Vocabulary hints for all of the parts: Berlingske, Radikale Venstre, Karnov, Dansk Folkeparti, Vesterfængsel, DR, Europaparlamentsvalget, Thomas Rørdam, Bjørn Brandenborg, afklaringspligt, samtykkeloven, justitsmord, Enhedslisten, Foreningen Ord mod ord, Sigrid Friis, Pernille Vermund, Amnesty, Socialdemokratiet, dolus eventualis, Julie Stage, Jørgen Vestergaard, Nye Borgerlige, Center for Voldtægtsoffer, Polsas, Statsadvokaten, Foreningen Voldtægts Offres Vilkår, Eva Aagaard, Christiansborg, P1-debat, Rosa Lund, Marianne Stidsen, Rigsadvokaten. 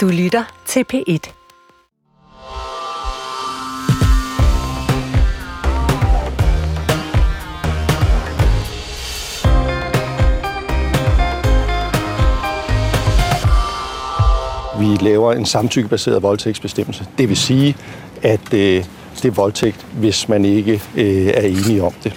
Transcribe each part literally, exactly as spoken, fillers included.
Du lytter til P et. Vi laver en samtykkebaseret voldtægtsbestemmelse. Det vil sige, at øh, det er voldtægt, hvis man ikke øh, er enige om det.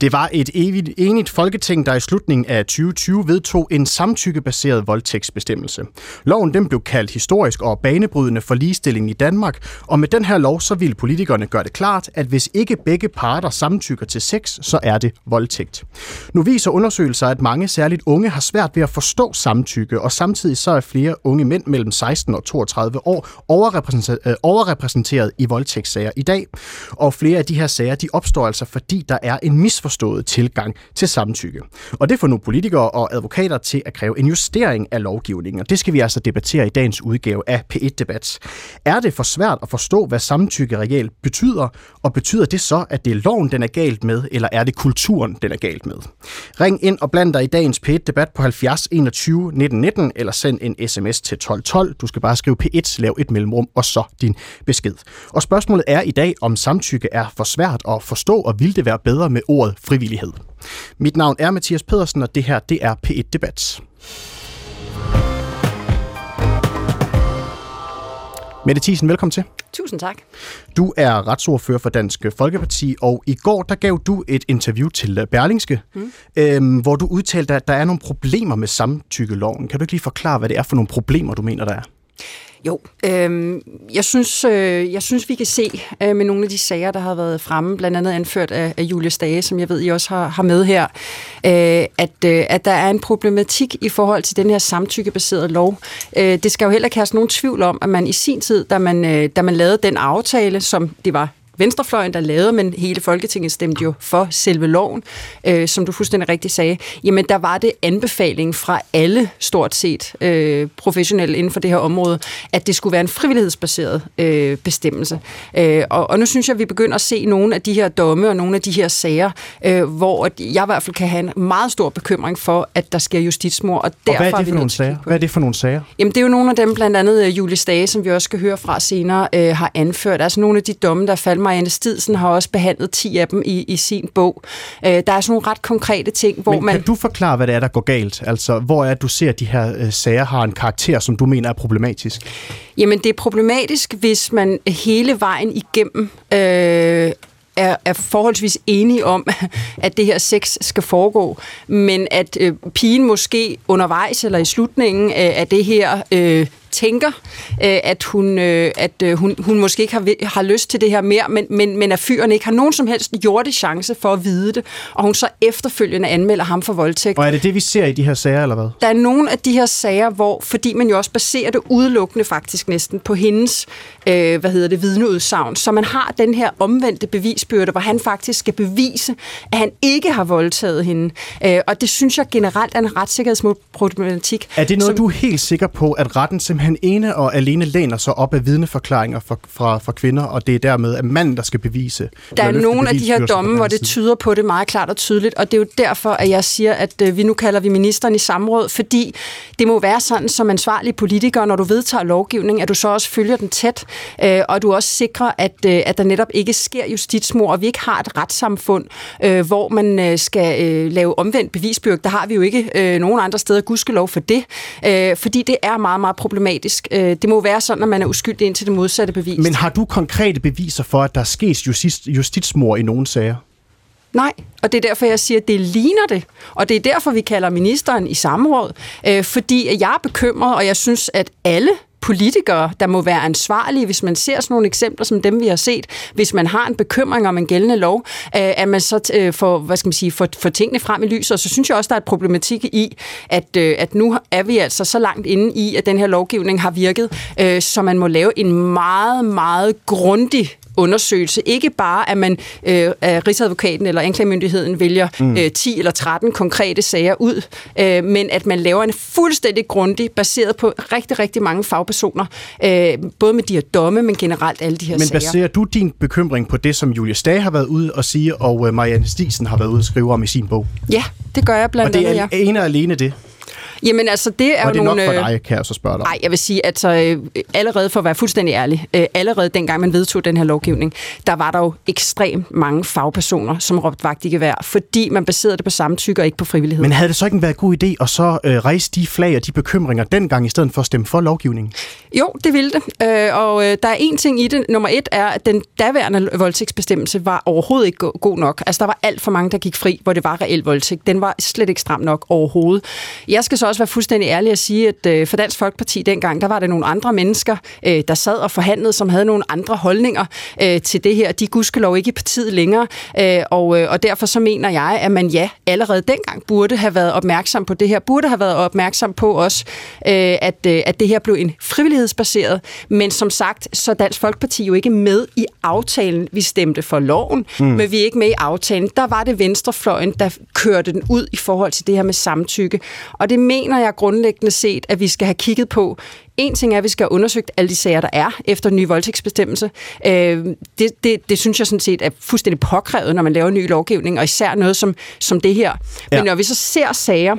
Det var et evigt enigt folketing, der i slutningen af tyve tyve vedtog en samtykkebaseret voldtægtsbestemmelse. Loven den blev kaldt historisk og banebrydende for ligestilling i Danmark, og med den her lov så ville politikerne gøre det klart, at hvis ikke begge parter samtykker til sex, så er det voldtægt. Nu viser undersøgelser, at mange særligt unge har svært ved at forstå samtykke, og samtidig så er flere unge mænd mellem seksten og toogtredive år overrepræsenteret, overrepræsenteret i voldtægtssager i dag. Og flere af de her sager, de opstår altså, fordi der er en misforstået tilgang til samtykke. Og det får nu politikere og advokater til at kræve en justering af lovgivningen, og det skal vi altså debattere i dagens udgave af P et-debat. Er det for svært at forstå, hvad samtykke reelt betyder, og betyder det så, at det er loven, den er galt med, eller er det kulturen, den er galt med? Ring ind og bland dig i dagens P et-debat på halvfjerds enogtyve nitten nitten, eller send en sms til tolv tolv. Du skal bare skrive P et, lav et mellemrum, og så din besked. Og spørgsmålet er i dag, om samtykke er for svært at forstå, og vil det være bedre med ordet frivillighed. Mit navn er Mathias Pedersen, og det her, det er P et-debat. Mette Thiesen, velkommen til. Tusind tak. Du er retsordfører for Dansk Folkeparti, og i går der gav du et interview til Berlingske, mm. øhm, hvor du udtalte, at der er nogle problemer med samtykkeloven. Kan du ikke lige forklare, hvad det er for nogle problemer, du mener, der er? Jo, øh, jeg synes, øh, jeg synes, vi kan se øh, med nogle af de sager, der har været fremme, blandt andet anført af, af Julie Stage, som jeg ved, I også har, har med her, øh, at, øh, at der er en problematik i forhold til den her samtykkebaserede lov. Øh, det skal jo heller ikke have nogen tvivl om, at man i sin tid, da man, øh, da man lavede den aftale, som det var venstrefløjen, der lavede, men hele Folketinget stemte jo for selve loven, øh, som du fuldstændig rigtigt sagde, jamen der var det anbefaling fra alle stort set øh, professionelle inden for det her område, at det skulle være en frivillighedsbaseret øh, bestemmelse. Øh, og, og nu synes jeg, at vi begynder at se nogle af de her domme og nogle af de her sager, øh, hvor jeg i hvert fald kan have en meget stor bekymring for, at der sker justitsmord. Og, og hvad, er vi hvad er det for nogle sager? Jamen det er jo nogle af dem, blandt andet Julie Stage, som vi også skal høre fra senere, øh, har anført. Altså nogle af de domme, der faldt mig Marianne Stidsen har også behandlet ti af dem i, i sin bog. Øh, der er sådan nogle ret konkrete ting, hvor man... Men kan man... du forklare, hvad det er, der går galt? Altså, hvor er du ser, at de her øh, sager har en karakter, som du mener er problematisk? Jamen, det er problematisk, hvis man hele vejen igennem... Øh, Er, er forholdsvis enige om, at det her sex skal foregå, men at øh, pigen måske undervejs eller i slutningen øh, af det her øh, tænker, øh, at, hun, øh, at øh, hun, hun måske ikke har, har lyst til det her mere, men, men, men at fyren ikke har nogen som helst jordig chance for at vide det, og hun så efterfølgende anmelder ham for voldtægt. Og er det det, vi ser i de her sager, eller hvad? Der er nogle af de her sager, hvor, fordi man jo også baserer det udelukkende faktisk næsten på hendes øh, hvad hedder det, vidneudsagn, så man har den her omvendte bevis, hvor han faktisk skal bevise, at han ikke har voldtaget hende. Øh, og det synes jeg generelt er en retssikkerhedsproblematik. Er det noget, som... du er helt sikker på, at retten simpelthen ene og alene læner sig op af vidneforklaringer for, fra, fra kvinder, og det er dermed, at manden, der skal bevise? Der er nogle af de her domme, hvor det tyder på det meget klart og tydeligt, og det er jo derfor, at jeg siger, at øh, vi nu kalder vi ministeren i samråd, fordi det må være sådan, som ansvarlig politiker, når du vedtager lovgivning, at du så også følger den tæt, øh, og du også sikrer, at, øh, at der netop ikke sker justitsmord, og vi ikke har et retssamfund, øh, hvor man øh, skal øh, lave omvendt bevisbyrde. Der har vi jo ikke øh, nogen andre steder gudskelov for det, øh, fordi det er meget, meget problematisk. Øh, det må være sådan, at man er uskyldig indtil det modsatte bevis. Men har du konkrete beviser for, at der er sket justi- justitsmord i nogle sager? Nej, og det er derfor, jeg siger, at det ligner det. Og det er derfor, vi kalder ministeren i samråd, øh, fordi jeg er bekymret, og jeg synes, at alle politikere, der må være ansvarlige, hvis man ser sådan nogle eksempler som dem, vi har set, hvis man har en bekymring om en gældende lov, at man så får, hvad skal man sige, får, får tingene frem i lyset, og så synes jeg også, der er et problematik i, at, at nu er vi altså så langt inde i, at den her lovgivning har virket, så man må lave en meget, meget grundig undersøgelse. Ikke bare, at man øh, at Rigsadvokaten eller anklagemyndigheden vælger mm. øh, ti eller tretten konkrete sager ud, øh, men at man laver en fuldstændig grundig, baseret på rigtig, rigtig mange fagpersoner, øh, både med de her domme, men generelt alle de her men sager. Men baserer du din bekymring på det, som Julie Stage har været ude og sige, og øh, Marianne Stidsen har været ude og skrive om i sin bog? Ja, det gør jeg blandt andet, ja. Og det er andet, ja. ene og alene det? Jamen altså, det er, var jo det nogle... nok for dig, kan jeg så spørge dig? Nej, jeg vil sige, at altså, allerede for at være fuldstændig ærlig, allerede dengang man vedtog den her lovgivning, der var der jo ekstremt mange fagpersoner, som råbte vagt i gevær, fordi man baserede det på samtykke og ikke på frivillighed. Men havde det så ikke været en god idé at så øh, rejse de flag og de bekymringer dengang, i stedet for at stemme for lovgivningen? Jo, det ville det. Øh, og øh, der er én ting i det. Nummer et er, at den daværende voldtægtsbestemmelse var overhovedet ikke god nok. Altså, der var alt for mange, der gik fri, hvor det var reel voldtægt. Den var slet ikke stram nok overhovedet. Jeg skal så også være fuldstændig ærlig at sige, at øh, for Dansk Folkeparti dengang, der var der nogle andre mennesker, øh, der sad og forhandlede, som havde nogle andre holdninger øh, til det her. De gudskelov ikke i partiet længere, øh, og, øh, og derfor så mener jeg, at man ja, allerede dengang burde have været opmærksom på det her, burde have været opmærksom på også, øh, at, øh, at det her blev en frivillighedsbaseret, men som sagt, så Dansk Folkeparti jo ikke med i aftalen. Vi stemte for loven, mm. men vi er ikke med i aftalen. Der var det venstrefløjen, der kørte den ud i forhold til det her med samtykke, og det mener jeg grundlæggende set, at vi skal have kigget på. En ting er, at vi skal have undersøgt alle de sager, der er efter den nye voldtægtsbestemmelse. Øh, det, det, det synes jeg sådan set er fuldstændig påkrævet, når man laver ny lovgivning, og især noget som, som det her. Ja. Men når vi så ser sager,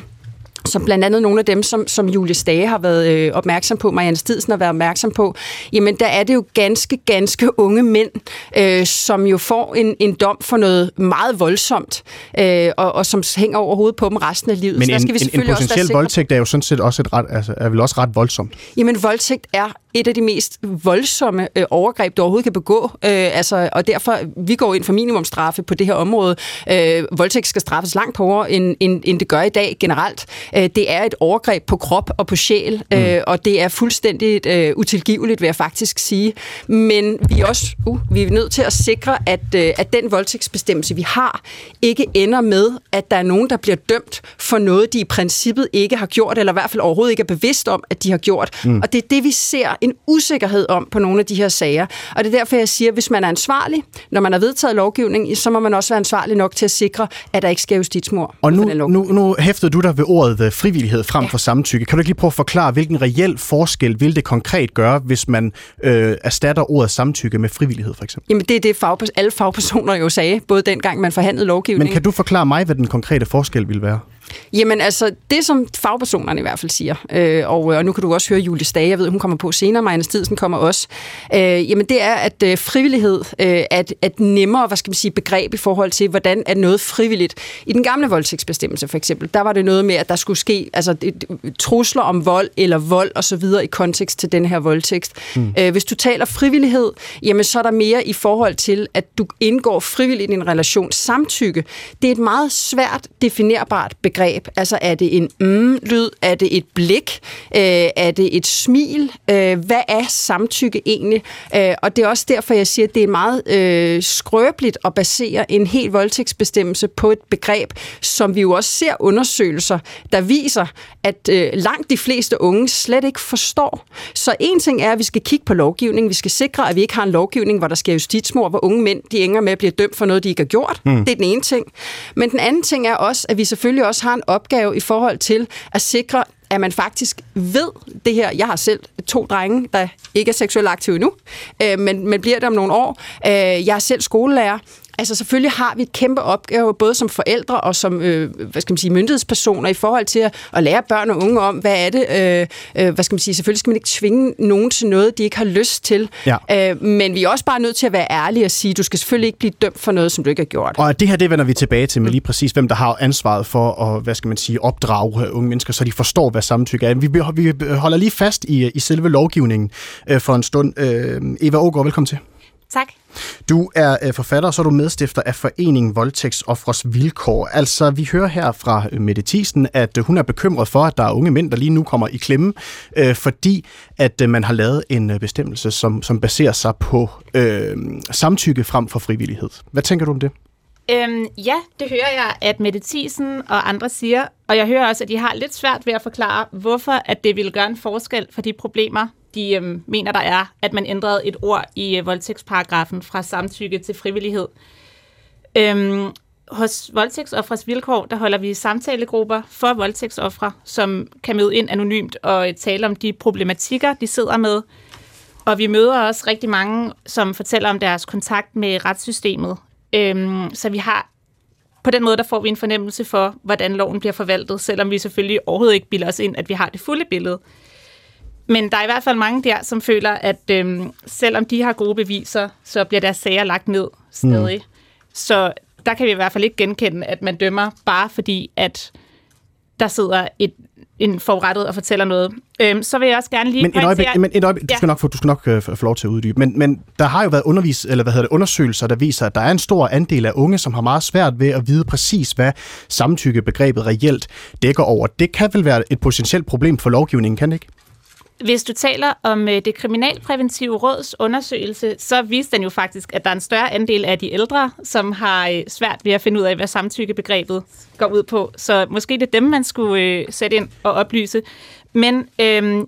som blandt andet nogle af dem, som, som Julie Stage har været øh, opmærksom på, Marianne Stidsen har været opmærksom på, jamen der er det jo ganske, ganske unge mænd, øh, som jo får en, en dom for noget meget voldsomt, øh, og, og som hænger over hovedet på dem resten af livet. Men en, skal vi selvfølgelig en potentiel også voldtægt er jo sådan set også et ret, altså, er vel også ret voldsomt? Jamen voldtægt er et af de mest voldsomme øh, overgreb, du overhovedet kan begå, øh, altså, og derfor, vi går ind for minimumstraffe på det her område. Øh, voldtægt skal straffes langt hårdere, end, end, end det gør i dag generelt. Det er et overgreb på krop og på sjæl, mm. øh, og det er fuldstændig øh, utilgiveligt, vil jeg faktisk sige. Men vi er også uh, vi er nødt til at sikre, at, øh, at den voldtægtsbestemmelse, vi har, ikke ender med, at der er nogen, der bliver dømt for noget, de i princippet ikke har gjort, eller i hvert fald overhovedet ikke er bevidst om, at de har gjort. Mm. Og det er det, vi ser en usikkerhed om på nogle af de her sager. Og det er derfor, jeg siger, at hvis man er ansvarlig, når man har vedtaget lovgivning, så må man også være ansvarlig nok til at sikre, at der ikke sker justitsmord. Og nu, nu, nu hæfter du dig ved ordet frivillighed frem for samtykke. Kan du ikke lige prøve at forklare, hvilken reel forskel vil det konkret gøre, hvis man øh, erstatter ordet samtykke med frivillighed, for eksempel? Jamen, det er det, fagpers- alle fagpersoner jo sagde, både dengang man forhandlede lovgivningen. Men kan du forklare mig, hvad den konkrete forskel vil være? Jamen altså, det som fagpersonerne i hvert fald siger, øh, og, og nu kan du også høre Julie Stage, jeg ved, hun kommer på senere, Marianne Stidsen kommer også, øh, jamen det er, at øh, frivillighed øh, er et nemmere, hvad skal man sige, begreb i forhold til, hvordan er noget frivilligt. I den gamle voldtægtsbestemmelse for eksempel, der var det noget med, at der skulle ske altså, det, trusler om vold eller vold og så videre i kontekst til den her voldtægt. Mm. Øh, hvis du taler frivillighed, jamen så er der mere i forhold til, at du indgår frivilligt i en relation samtykke. Det er et meget svært definerbart begreb. Altså, er det en mm-lyd? Er det et blik? Øh, er det et smil? Øh, hvad er samtykke egentlig? Øh, og det er også derfor, jeg siger, at det er meget øh, skrøbeligt at basere en hel voldtægtsbestemmelse på et begreb, som vi jo også ser undersøgelser, der viser, at øh, langt de fleste unge slet ikke forstår. Så en ting er, at vi skal kigge på lovgivningen. Vi skal sikre, at vi ikke har en lovgivning, hvor der sker justitsmord, hvor unge mænd, de ender med at blive dømt for noget, de ikke har gjort. Mm. Det er den ene ting. Men den anden ting er også, at vi selvfølgelig også har en opgave i forhold til at sikre, at man faktisk ved det her. Jeg har selv to drenge, der ikke er seksuelt aktive endnu, øh, men, men bliver det om nogle år. Øh, jeg er selv skolelærer. Altså selvfølgelig har vi et kæmpe opgave, både som forældre og som øh, hvad skal man sige, myndighedspersoner, i forhold til at, at lære børn og unge om, hvad er det, øh, øh, hvad skal man sige, selvfølgelig skal man ikke tvinge nogen til noget, de ikke har lyst til. Ja. Øh, men vi er også bare nødt til at være ærlige og sige, du skal selvfølgelig ikke blive dømt for noget, som du ikke har gjort. Og det her, det vender vi tilbage til med lige præcis, hvem der har ansvaret for at, hvad skal man sige, opdrage unge mennesker, så de forstår, hvad samtykke er. Vi, vi holder lige fast i, i selve lovgivningen øh, for en stund. Øh, Eva Aagaard, velkommen til. Tak. Du er øh, forfatter, og så er du medstifter af Foreningen Voldtægts Offres Vilkår. Altså, vi hører her fra øh, Mette Thiesen, at øh, hun er bekymret for, at der er unge mænd, der lige nu kommer i klemme, øh, fordi at øh, man har lavet en øh, bestemmelse, som, som baserer sig på øh, samtykke frem for frivillighed. Hvad tænker du om det? Øhm, ja, det hører jeg, at Mette Thiesen og andre siger, og jeg hører også, at de har lidt svært ved at forklare, hvorfor at det ville gøre en forskel for de problemer, de øhm, mener, der er, at man ændrede et ord i øh, voldtægtsparagrafen fra samtykke til frivillighed. Øhm, hos Voldtægtsoffres Vilkår, der holder vi samtalegrupper for voldtægtsoffre, som kan møde ind anonymt og øh, tale om de problematikker, de sidder med. Og vi møder også rigtig mange, som fortæller om deres kontakt med retssystemet. Øhm, så vi har på den måde, der får vi en fornemmelse for, hvordan loven bliver forvaltet, selvom vi selvfølgelig overhovedet ikke bilder os ind, at vi har det fulde billede. Men der er i hvert fald mange der, som føler, at øhm, selvom de har gode beviser, så bliver deres sager lagt ned stadig. Mm. Så der kan vi i hvert fald ikke genkende, at man dømmer, bare fordi, at der sidder et, en forurettet og fortæller noget. Øhm, så vil jeg også gerne lige... Men et øjeblik, men et øjeblik, du skal nok få, du skal nok, øh, få lov til at uddybe. Men, men der har jo været undervis, eller hvad hedder det, undersøgelser, der viser, at der er en stor andel af unge, som har meget svært ved at vide præcis, hvad samtykkebegrebet reelt dækker over. Det kan vel være et potentielt problem for lovgivningen, kan det ikke? Hvis du taler om det Kriminalpræventive Råds undersøgelse, så viste den jo faktisk, at der er en større andel af de ældre, som har svært ved at finde ud af, hvad samtykkebegrebet går ud på. Så måske det er dem, man skulle sætte ind og oplyse. Men øhm,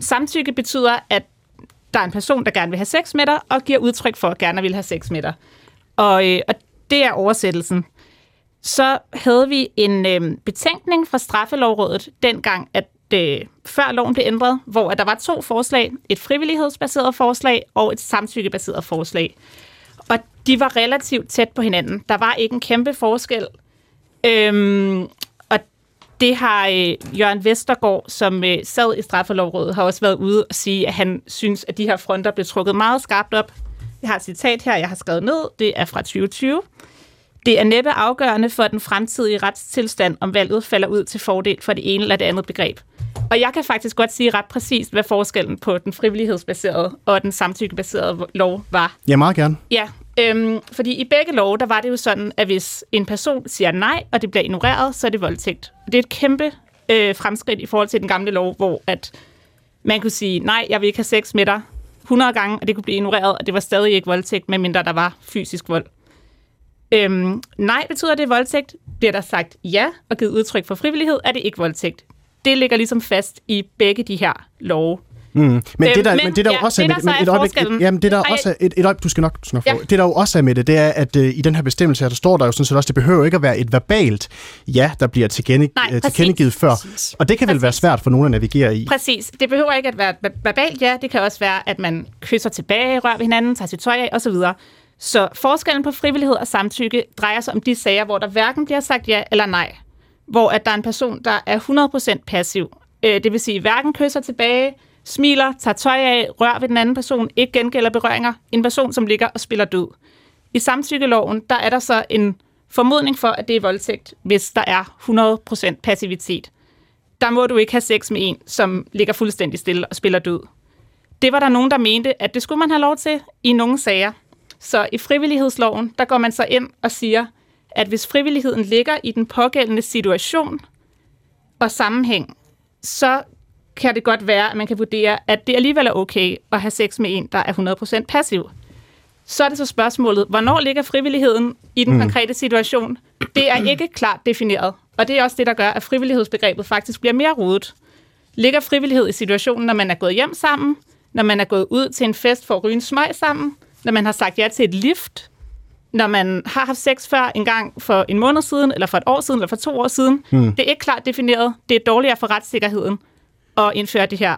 samtykke betyder, at der er en person, der gerne vil have sex med dig, og giver udtryk for, at gerne vil have sex med dig. Og, øh, og det er oversættelsen. Så havde vi en øh, betænkning fra Straffelovrådet dengang, at Det, før loven blev ændret, hvor der var to forslag, et frivillighedsbaseret forslag og et samtykkebaseret forslag. Og de var relativt tæt på hinanden. Der var ikke en kæmpe forskel. Øhm, og det har øh, Jørgen Vestergaard, som øh, sad i Straffelovrådet, har også været ude og sige, at han synes, at de her fronter blev trukket meget skarpt op. Jeg har et citat her, jeg har skrevet ned. Det er fra tyve tyve. Det er næppe afgørende for den fremtidige retstilstand, om valget falder ud til fordel for det ene eller det andet begreb. Og jeg kan faktisk godt sige ret præcist, hvad forskellen på den frivillighedsbaserede og den samtykkebaserede lov var. Ja, meget gerne. Ja, øhm, fordi i begge love, der var det jo sådan, at hvis en person siger nej, og det bliver ignoreret, så er det voldtægt. Det er et kæmpe øh, fremskridt i forhold til den gamle lov, hvor at man kunne sige, nej, jeg vil ikke have sex med dig hundrede gange, og det kunne blive ignoreret, og det var stadig ikke voldtægt, medmindre der var fysisk vold. Øhm, nej, betyder det voldtægt? Bliver der sagt ja og givet udtryk for frivillighed, er det ikke voldtægt. Det ligger ligesom fast i begge de her love. Mm. Men, øhm, det der, men, men det der ja, også er med det, det, er et, et, jamen det der Ej, også er, et, et øjeblik, du skal nok, du skal nok ja. få, det der jo også er med det, det er, at øh, i den her bestemmelse her, der står der jo sådan set også, det behøver ikke at være et verbalt ja, der bliver tilkende, Nej, øh, tilkendegivet før. Præcis. Og det kan præcis. vel være svært for nogen at navigere i. Præcis. Det behøver ikke at være et verbalt ja, det kan også være, at man kysser tilbage, rører ved hinanden, tager sit tøj af osv. Så forskellen på frivillighed og samtykke drejer sig om de sager, hvor der hverken bliver sagt ja eller nej. Hvor at der er en person, der er hundrede procent passiv. Det vil sige, hverken kysser tilbage, smiler, tager tøj af, rører ved den anden person, ikke gengælder berøringer. En person, som ligger og spiller død. I samtykkeloven, der er der så en formodning for, at det er voldtægt, hvis der er hundrede procent passivitet. Der må du ikke have sex med en, som ligger fuldstændig stille og spiller død. Det var der nogen, der mente, at det skulle man have lov til i nogle sager. Så i frivillighedsloven, der går man så ind og siger, at hvis frivilligheden ligger i den pågældende situation og sammenhæng, så kan det godt være, at man kan vurdere, at det alligevel er okay at have sex med en, der er hundrede procent passiv. Så er det så spørgsmålet, hvornår ligger frivilligheden i den mm. konkrete situation? Det er ikke klart defineret, og det er også det, der gør, at frivillighedsbegrebet faktisk bliver mere rodet. Ligger frivillighed i situationen, når man er gået hjem sammen, når man er gået ud til en fest for at ryge en smøg sammen, når man har sagt ja til et lift, når man har haft sex før en gang for en måned siden, eller for et år siden, eller for to år siden. Hmm. Det er ikke klart defineret. Det er dårligere for retssikkerheden at indføre det her,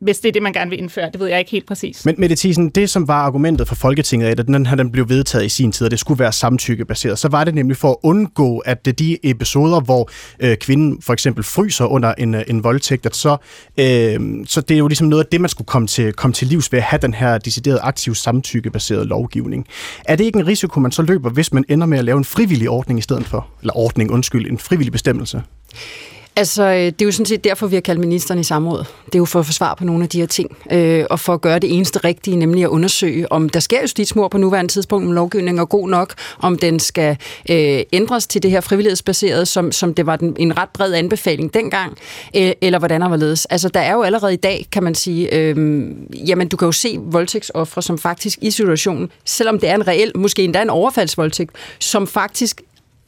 hvis det er det, man gerne vil indføre. Det ved jeg ikke helt præcis. Men Mette Thiesen, det som var argumentet for Folketinget, at den her den blev vedtaget i sin tid, og det skulle være samtykkebaseret, så var det nemlig for at undgå, at det de episoder, hvor øh, kvinden for eksempel fryser under en, en voldtægt, at så, øh, så det er jo ligesom noget af det, man skulle komme til, komme til livs ved at have den her decideret aktiv samtykkebaseret lovgivning. Er det ikke en risiko, man så løber, hvis man ender med at lave en frivillig ordning i stedet for? Eller ordning, undskyld, en frivillig bestemmelse? Altså, det er jo sådan set derfor, vi har kaldt ministeren i samråd. Det er jo for at få svar på nogle af de her ting, øh, og for at gøre det eneste rigtige, nemlig at undersøge, om der sker justitsmord på nuværende tidspunkt, om lovgivningen er god nok, om den skal øh, ændres til det her frivillighedsbaserede, som, som det var den, en ret bred anbefaling dengang, øh, eller hvordan der var ledes. Altså, der er jo allerede i dag, kan man sige, øh, jamen, du kan jo se voldtægtsoffre, som faktisk i situationen, selvom det er en reel, måske endda en overfaldsvoldtægt, som faktisk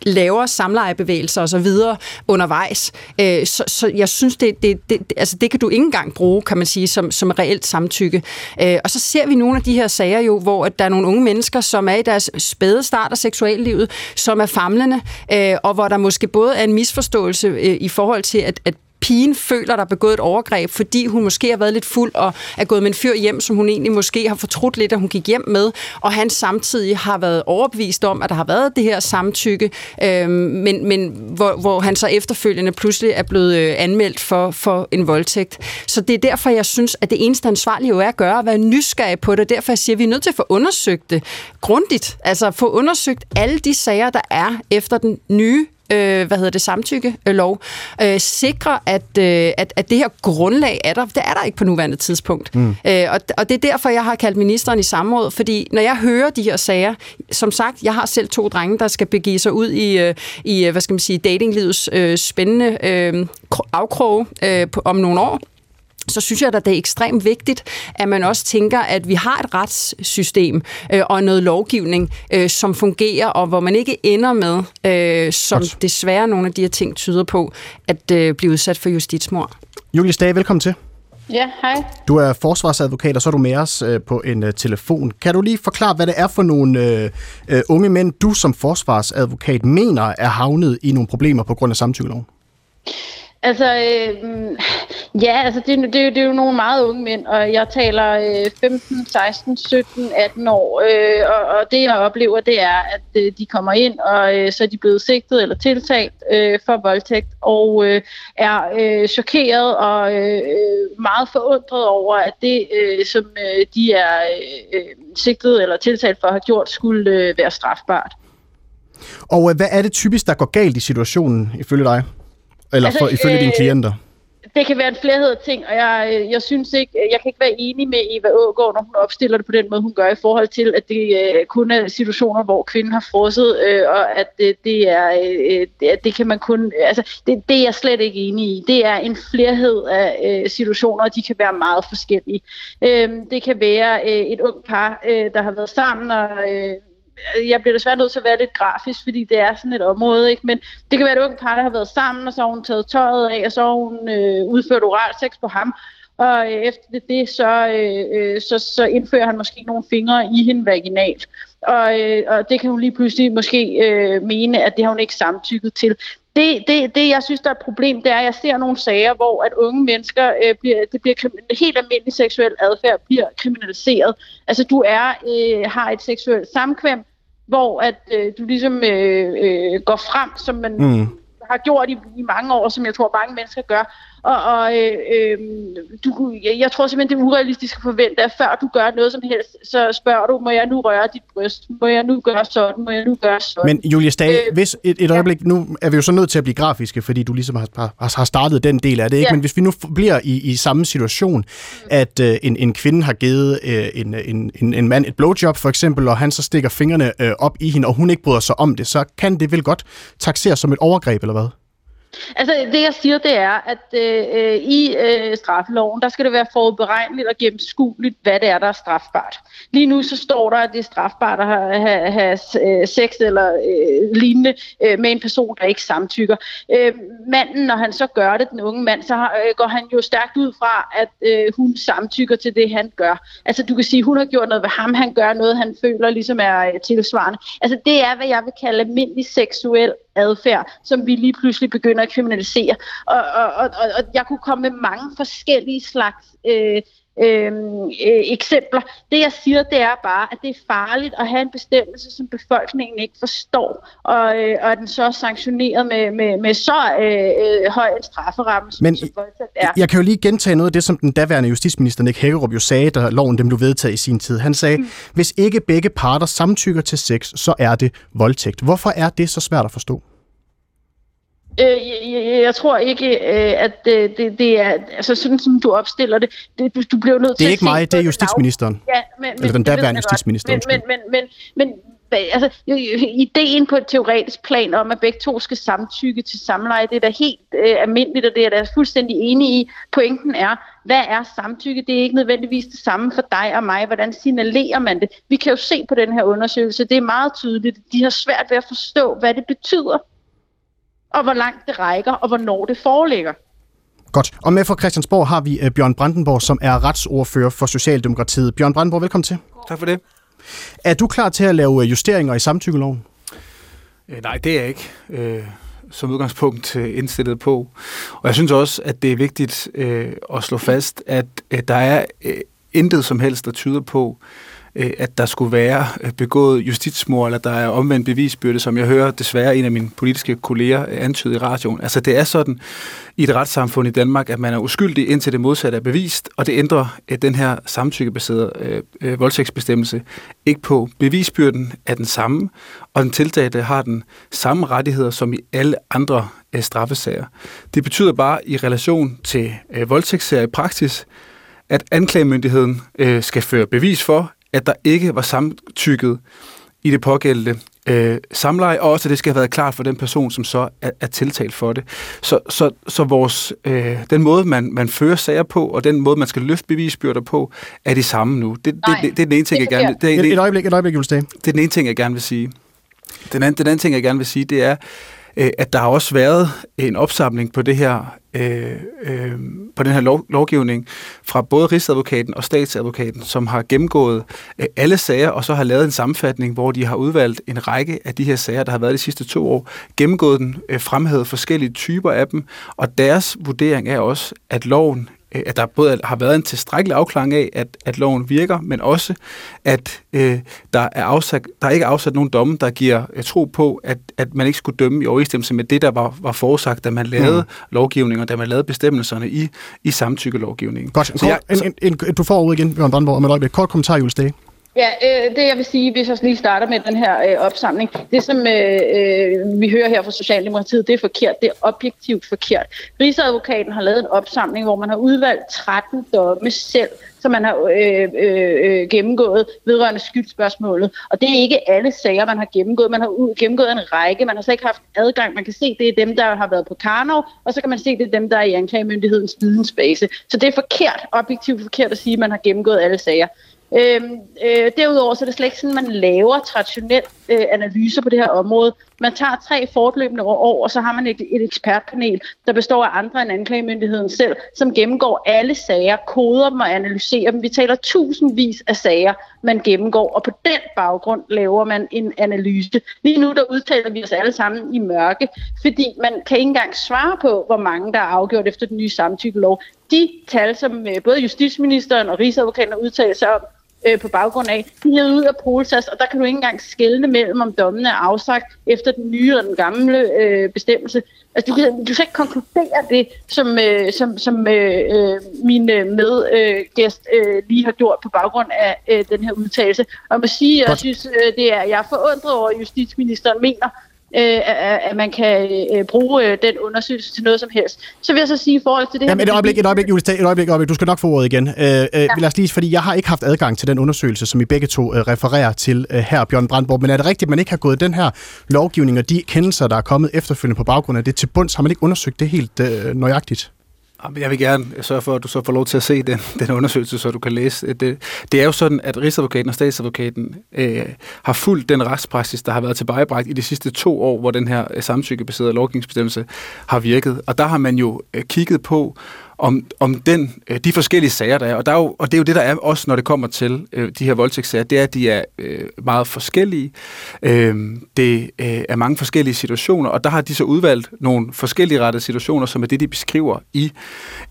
laver samlejebevægelser og så videre undervejs. Øh, så, så jeg synes, det, det, det, altså det kan du ikke engang bruge, kan man sige, som, som reelt samtykke. Øh, og så ser vi nogle af de her sager jo, hvor der er nogle unge mennesker, som er i deres spæde start af seksuallivet, som er famlende, øh, og hvor der måske både er en misforståelse øh, i forhold til, at, at pigen føler, der er begået et overgreb, fordi hun måske har været lidt fuld og er gået med en fyr hjem, som hun egentlig måske har fortrudt lidt, at hun gik hjem med, og han samtidig har været overbevist om, at der har været det her samtykke, øh, men, men hvor, hvor han så efterfølgende pludselig er blevet anmeldt for, for en voldtægt. Så det er derfor, jeg synes, at det eneste ansvarlige jo er at gøre, at være nysgerrig på det, derfor jeg siger, at vi er nødt til at få undersøgt det grundigt, altså få undersøgt alle de sager, der er efter den nye Øh, hvad hedder det, samtykkelov, øh, sikre, at, øh, at, at det her grundlag er der. Det er der ikke på nuværende tidspunkt. Mm. Øh, og, og det er derfor, jeg har kaldt ministeren i samråd, fordi når jeg hører de her sager, som sagt, jeg har selv to drenge, der skal begive sig ud i, øh, i hvad skal man sige, datinglivets øh, spændende øh, afkroge øh, på, om nogle år, så synes jeg, at det er ekstremt vigtigt, at man også tænker, at vi har et retssystem øh, og noget lovgivning, øh, som fungerer, og hvor man ikke ender med, øh, som godt. Desværre nogle af de her ting tyder på, at øh, blive udsat for justitsmord. Julie Stage, velkommen til. Ja, hej. Du er forsvarsadvokat, og så er du med os øh, på en øh, telefon. Kan du lige forklare, hvad det er for nogle øh, øh, unge mænd, du som forsvarsadvokat mener er havnet i nogle problemer på grund af samtykkeloven? Altså, øh, ja, altså det, det, det er jo nogle meget unge mænd, og jeg taler øh, femten, seksten, sytten, atten år, øh, og, og det jeg oplever, det er, at øh, de kommer ind, og øh, så er de blevet sigtet eller tiltalt øh, for voldtægt, og øh, er øh, chokeret og øh, meget forundret over, at det, øh, som øh, de er øh, sigtet eller tiltalt for at have gjort, skulle øh, være strafbart. Og øh, hvad er det typisk, der går galt i situationen, ifølge dig? Eller for, altså, ifølge øh, dine klienter? Det kan være en flerhed af ting, og jeg, jeg synes ikke, jeg kan ikke være enig med Eva Aagaard, når hun opstiller det på den måde, hun gør, i forhold til, at det øh, kun er situationer, hvor kvinden har frosset, øh, og at øh, det er, øh, det, det kan man kun, altså det, det er jeg slet ikke enig i. Det er en flerhed af øh, situationer, og de kan være meget forskellige. Øh, det kan være øh, et ungt par, øh, der har været sammen, og øh, jeg bliver desværre nødt til at være lidt grafisk, fordi det er sådan et område, ikke? Men det kan være et ungt par, der har været sammen, og så har hun taget tøjet af, og så har hun øh, udført oral sex på ham. Og øh, efter det, det så, øh, så, så indfører han måske nogle fingre i hende vaginalt. Og, øh, og det kan hun lige pludselig måske øh, mene, at det har hun ikke samtykket til. Det, det, det, jeg synes, der er et problem, det er, at jeg ser nogle sager, hvor at unge mennesker, øh, bliver, det bliver helt almindelig seksuel adfærd, bliver kriminaliseret. Altså, du er, øh, har et seksuelt samkvem, hvor at, øh, du ligesom øh, øh, går frem, som man mm. har gjort i, i mange år, som jeg tror, mange mennesker gør. Og, og øh, øh, du, jeg tror simpelthen, det er urealistisk at forvente, at før du gør noget som helst, så spørger du, må jeg nu røre dit bryst? Må jeg nu gøre sådan? Må jeg nu gøre sådan? Men Julie Stage, øh, hvis et, et øjeblik, ja. Nu er vi jo så nødt til at blive grafiske, fordi du ligesom har, har startet den del af det, ikke? Ja. Men hvis vi nu bliver i, i samme situation, mm. at øh, en, en kvinde har givet øh, en, en, en, en mand et blowjob for eksempel, og han så stikker fingrene øh, op i hende, og hun ikke bryder sig om det, så kan det vel godt takseres som et overgreb, eller hvad? Altså det jeg siger, det er, at øh, i øh, straffeloven, der skal det være forudberegneligt og gennemskueligt, hvad det er, der er strafbart. Lige nu så står der, at det er strafbart at have, have, have sex eller øh, lignende øh, med en person, der ikke samtykker. Øh, manden, når han så gør det, den unge mand, så har, øh, går han jo stærkt ud fra, at øh, hun samtykker til det, han gør. Altså du kan sige, hun har gjort noget ved ham, han gør noget, han føler ligesom er øh, tilsvarende. Altså det er, hvad jeg vil kalde almindelig seksuel adfærd, som vi lige pludselig begynder at kriminalisere. Og, og, og, og jeg kunne komme med mange forskellige slags øh, øh, eksempler. Det jeg siger, det er bare, at det er farligt at have en bestemmelse, som befolkningen ikke forstår, og, øh, og den så er sanktioneret med, med, med så øh, høj en strafferamme, som voldtægt er. Jeg kan jo lige gentage noget af det, som den daværende justitsminister Nick Hækkerup jo sagde, da loven den blev vedtaget i sin tid. Han sagde, mm. hvis ikke begge parter samtykker til sex, så er det voldtægt. Hvorfor er det så svært at forstå? Jeg tror ikke, at det, det, det er altså sådan, som du opstiller det. det du, du bliver nødt til. Det er ikke mig, det er justitsministeren. Ja, men, men, eller den daværende justitsminister. Men, men, men, men, men, men altså, ideen på et teoretisk plan om, at begge to skal samtykke til samleje, det er da helt øh, almindeligt, og det er da fuldstændig enig i. Pointen er, hvad er samtykke? Det er ikke nødvendigvis det samme for dig og mig. Hvordan signalerer man det? Vi kan jo se på den her undersøgelse, det er meget tydeligt. De har svært ved at forstå, hvad det betyder, og hvor langt det rækker, og hvornår det foreligger. Godt. Og med fra Christiansborg har vi Bjørn Brandenborg, som er retsordfører for Socialdemokratiet. Bjørn Brandenborg, velkommen til. Tak for det. Er du klar til at lave justeringer i samtykkeloven? Øh, nej, det er jeg ikke. Øh, som udgangspunkt indstillet på. Og jeg synes også, at det er vigtigt øh, at slå fast, at øh, der er øh, intet som helst, der tyder på, øh, at der skulle være begået justitsmord, eller der er omvendt bevisbyrde, som jeg hører desværre en af mine politiske kolleger øh, antyde i radioen. Altså det er sådan i et retssamfund i Danmark, at man er uskyldig, indtil det modsatte er bevist, og det ændrer øh, den her samtykkebaserede øh, øh, voldtægtsbestemmelse ikke på. Bevisbyrden er den samme, og den tiltalte har den samme rettigheder som i alle andre øh, straffesager. Det betyder bare i relation til øh, voldtægtssager i praksis, at anklagemyndigheden øh, skal føre bevis for, at der ikke var samtykket i det pågældende øh, samleje, og også at det skal have været klart for den person, som så er, er tiltalt for det. Så, så, så vores, øh, den måde, man, man fører sager på, og den måde, man skal løfte bevisbyrder på, er de samme nu. Det, det, det, det er den ene ting, jeg gerne vil sige. Et øjeblik, et øjeblik, Julie Stage. Det er den ene ting, jeg gerne vil sige. Den anden, den anden ting, jeg gerne vil sige, det er, at der har også været en opsamling på det her, øh, øh, på den her lov, lovgivning fra både Rigsadvokaten og Statsadvokaten, som har gennemgået øh, alle sager, og så har lavet en sammenfatning, hvor de har udvalgt en række af de her sager, der har været de sidste to år, gennemgået den, øh, fremhævet forskellige typer af dem, og deres vurdering er også, at loven, øh, at der både har været en tilstrækkelig afklaring af, at, at loven virker, men også, at øh, der, er afsat, der er ikke er afsat nogen domme, der giver øh, tro på, at, at man ikke skulle dømme i overensstemmelse med det, der var, var forudsagt, da man lavede mm. lovgivningen, og da man lavede bestemmelserne i, i samtykkelovgivningen. Godt. Så jeg, en, en, en, du får ud igen, Bjørn Brandenborg, om et øjeblik. Kort kommentar, Julie Stage. Ja, øh, det jeg vil sige, hvis jeg lige starter med den her øh, opsamling, det som øh, øh, vi hører her fra Socialdemokratiet, det er forkert, det er objektivt forkert. Rigsadvokaten har lavet en opsamling, hvor man har udvalgt tretten domme selv, som man har øh, øh, gennemgået vedrørende skyldspørgsmålet. Og det er ikke alle sager, man har gennemgået. Man har gennemgået en række. Man har så ikke haft adgang. Man kan se, det er dem, der har været på Karnov, og så kan man se, det er dem, der er i anklagemyndighedens vidensbase. Så det er forkert, objektivt forkert at sige, at man har gennemgået alle sager. Øhm, øh, derudover så er det slet ikke sådan, man laver traditionel øh, analyser på det her område. Man tager tre fortløbende år, og så har man et, et ekspertpanel, der består af andre end anklagemyndigheden selv, som gennemgår alle sager, koder dem og analyserer dem. Vi taler tusindvis af sager, man gennemgår, og på den baggrund laver man en analyse. Lige nu der udtaler vi os alle sammen i mørke, fordi man kan ikke engang svare på, hvor mange der er afgjort efter den nye samtykkelov. De tal, som både justitsministeren og rigsadvokaten har udtalt sig om, Øh, på baggrund af, de hedder ud af Polsas, og der kan du ikke engang skelne mellem, om dommene er afsagt efter den nye eller den gamle øh, bestemmelse. Altså, du kan, du kan ikke konkludere det, som, øh, som, som øh, øh, min medgæst øh, øh, lige har gjort på baggrund af øh, den her udtalelse. Og man siger, jeg synes, øh, det er, jeg er forundret over, at justitsministeren mener, Øh, at man kan øh, bruge øh, den undersøgelse til noget som helst. Så vil jeg så sige i forhold til det. Jamen, her... Et øjeblik, et øjeblik, Julie Stage, et øjeblik, et øjeblik. Du skal nok få ordet igen. Øh, ja. Lad os lige, fordi jeg har ikke haft adgang til den undersøgelse, som I begge to øh, refererer til øh, her, Bjørn Brandenborg. Men er det rigtigt, at man ikke har gået den her lovgivning og de kendelser, der er kommet efterfølgende på baggrund af det til bunds? Har man ikke undersøgt det helt øh, nøjagtigt? Jeg vil gerne sørge for, at du så får lov til at se den, den undersøgelse, så du kan læse det. Det er jo sådan, at Rigsadvokaten og Statsadvokaten øh, har fulgt den retspraksis, der har været tilbagebragt i de sidste to år, hvor den her samtykkebaserede lovgivningsbestemmelse har virket. Og der har man jo øh, kigget på, om, om den, øh, de forskellige sager, der er. Og, der er jo, og det er jo det, der er også, når det kommer til øh, de her voldtægtssager, det er, at de er øh, meget forskellige. Øh, det øh, er mange forskellige situationer, og der har de så udvalgt nogle forskellige rettede situationer, som er det, de beskriver i,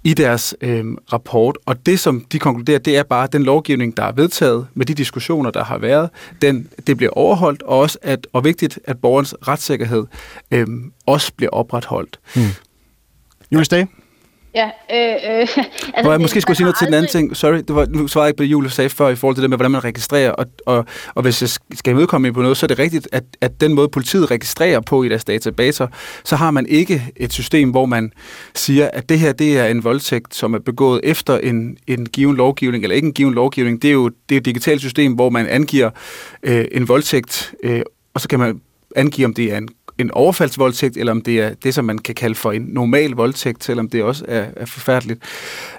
i deres øh, rapport. Og det, som de konkluderer, det er bare, at den lovgivning, der er vedtaget med de diskussioner, der har været, den, det bliver overholdt, og også at, og vigtigt, at borgerens retssikkerhed øh, også bliver opretholdt. Hmm. Julie Stage? Ja, øh, øh, altså hvor jeg det, måske skulle sige noget aldrig... til den anden ting. Sorry, det var, nu svarede jeg ikke på det, Julie sagde før, i forhold til det med, hvordan man registrerer. Og, og, og hvis jeg skal imødekomme på noget, så er det rigtigt, at, at den måde, politiet registrerer på i deres databaser, så har man ikke et system, hvor man siger, at det her det er en voldtægt, som er begået efter en, en given lovgivning, eller ikke en given lovgivning. Det er jo det er et digitalt system, hvor man angiver øh, en voldtægt, øh, og så kan man angive, om det er en en overfaldsvoldtægt, eller om det er det, som man kan kalde for en normal voldtægt, selvom det også er, er forfærdeligt.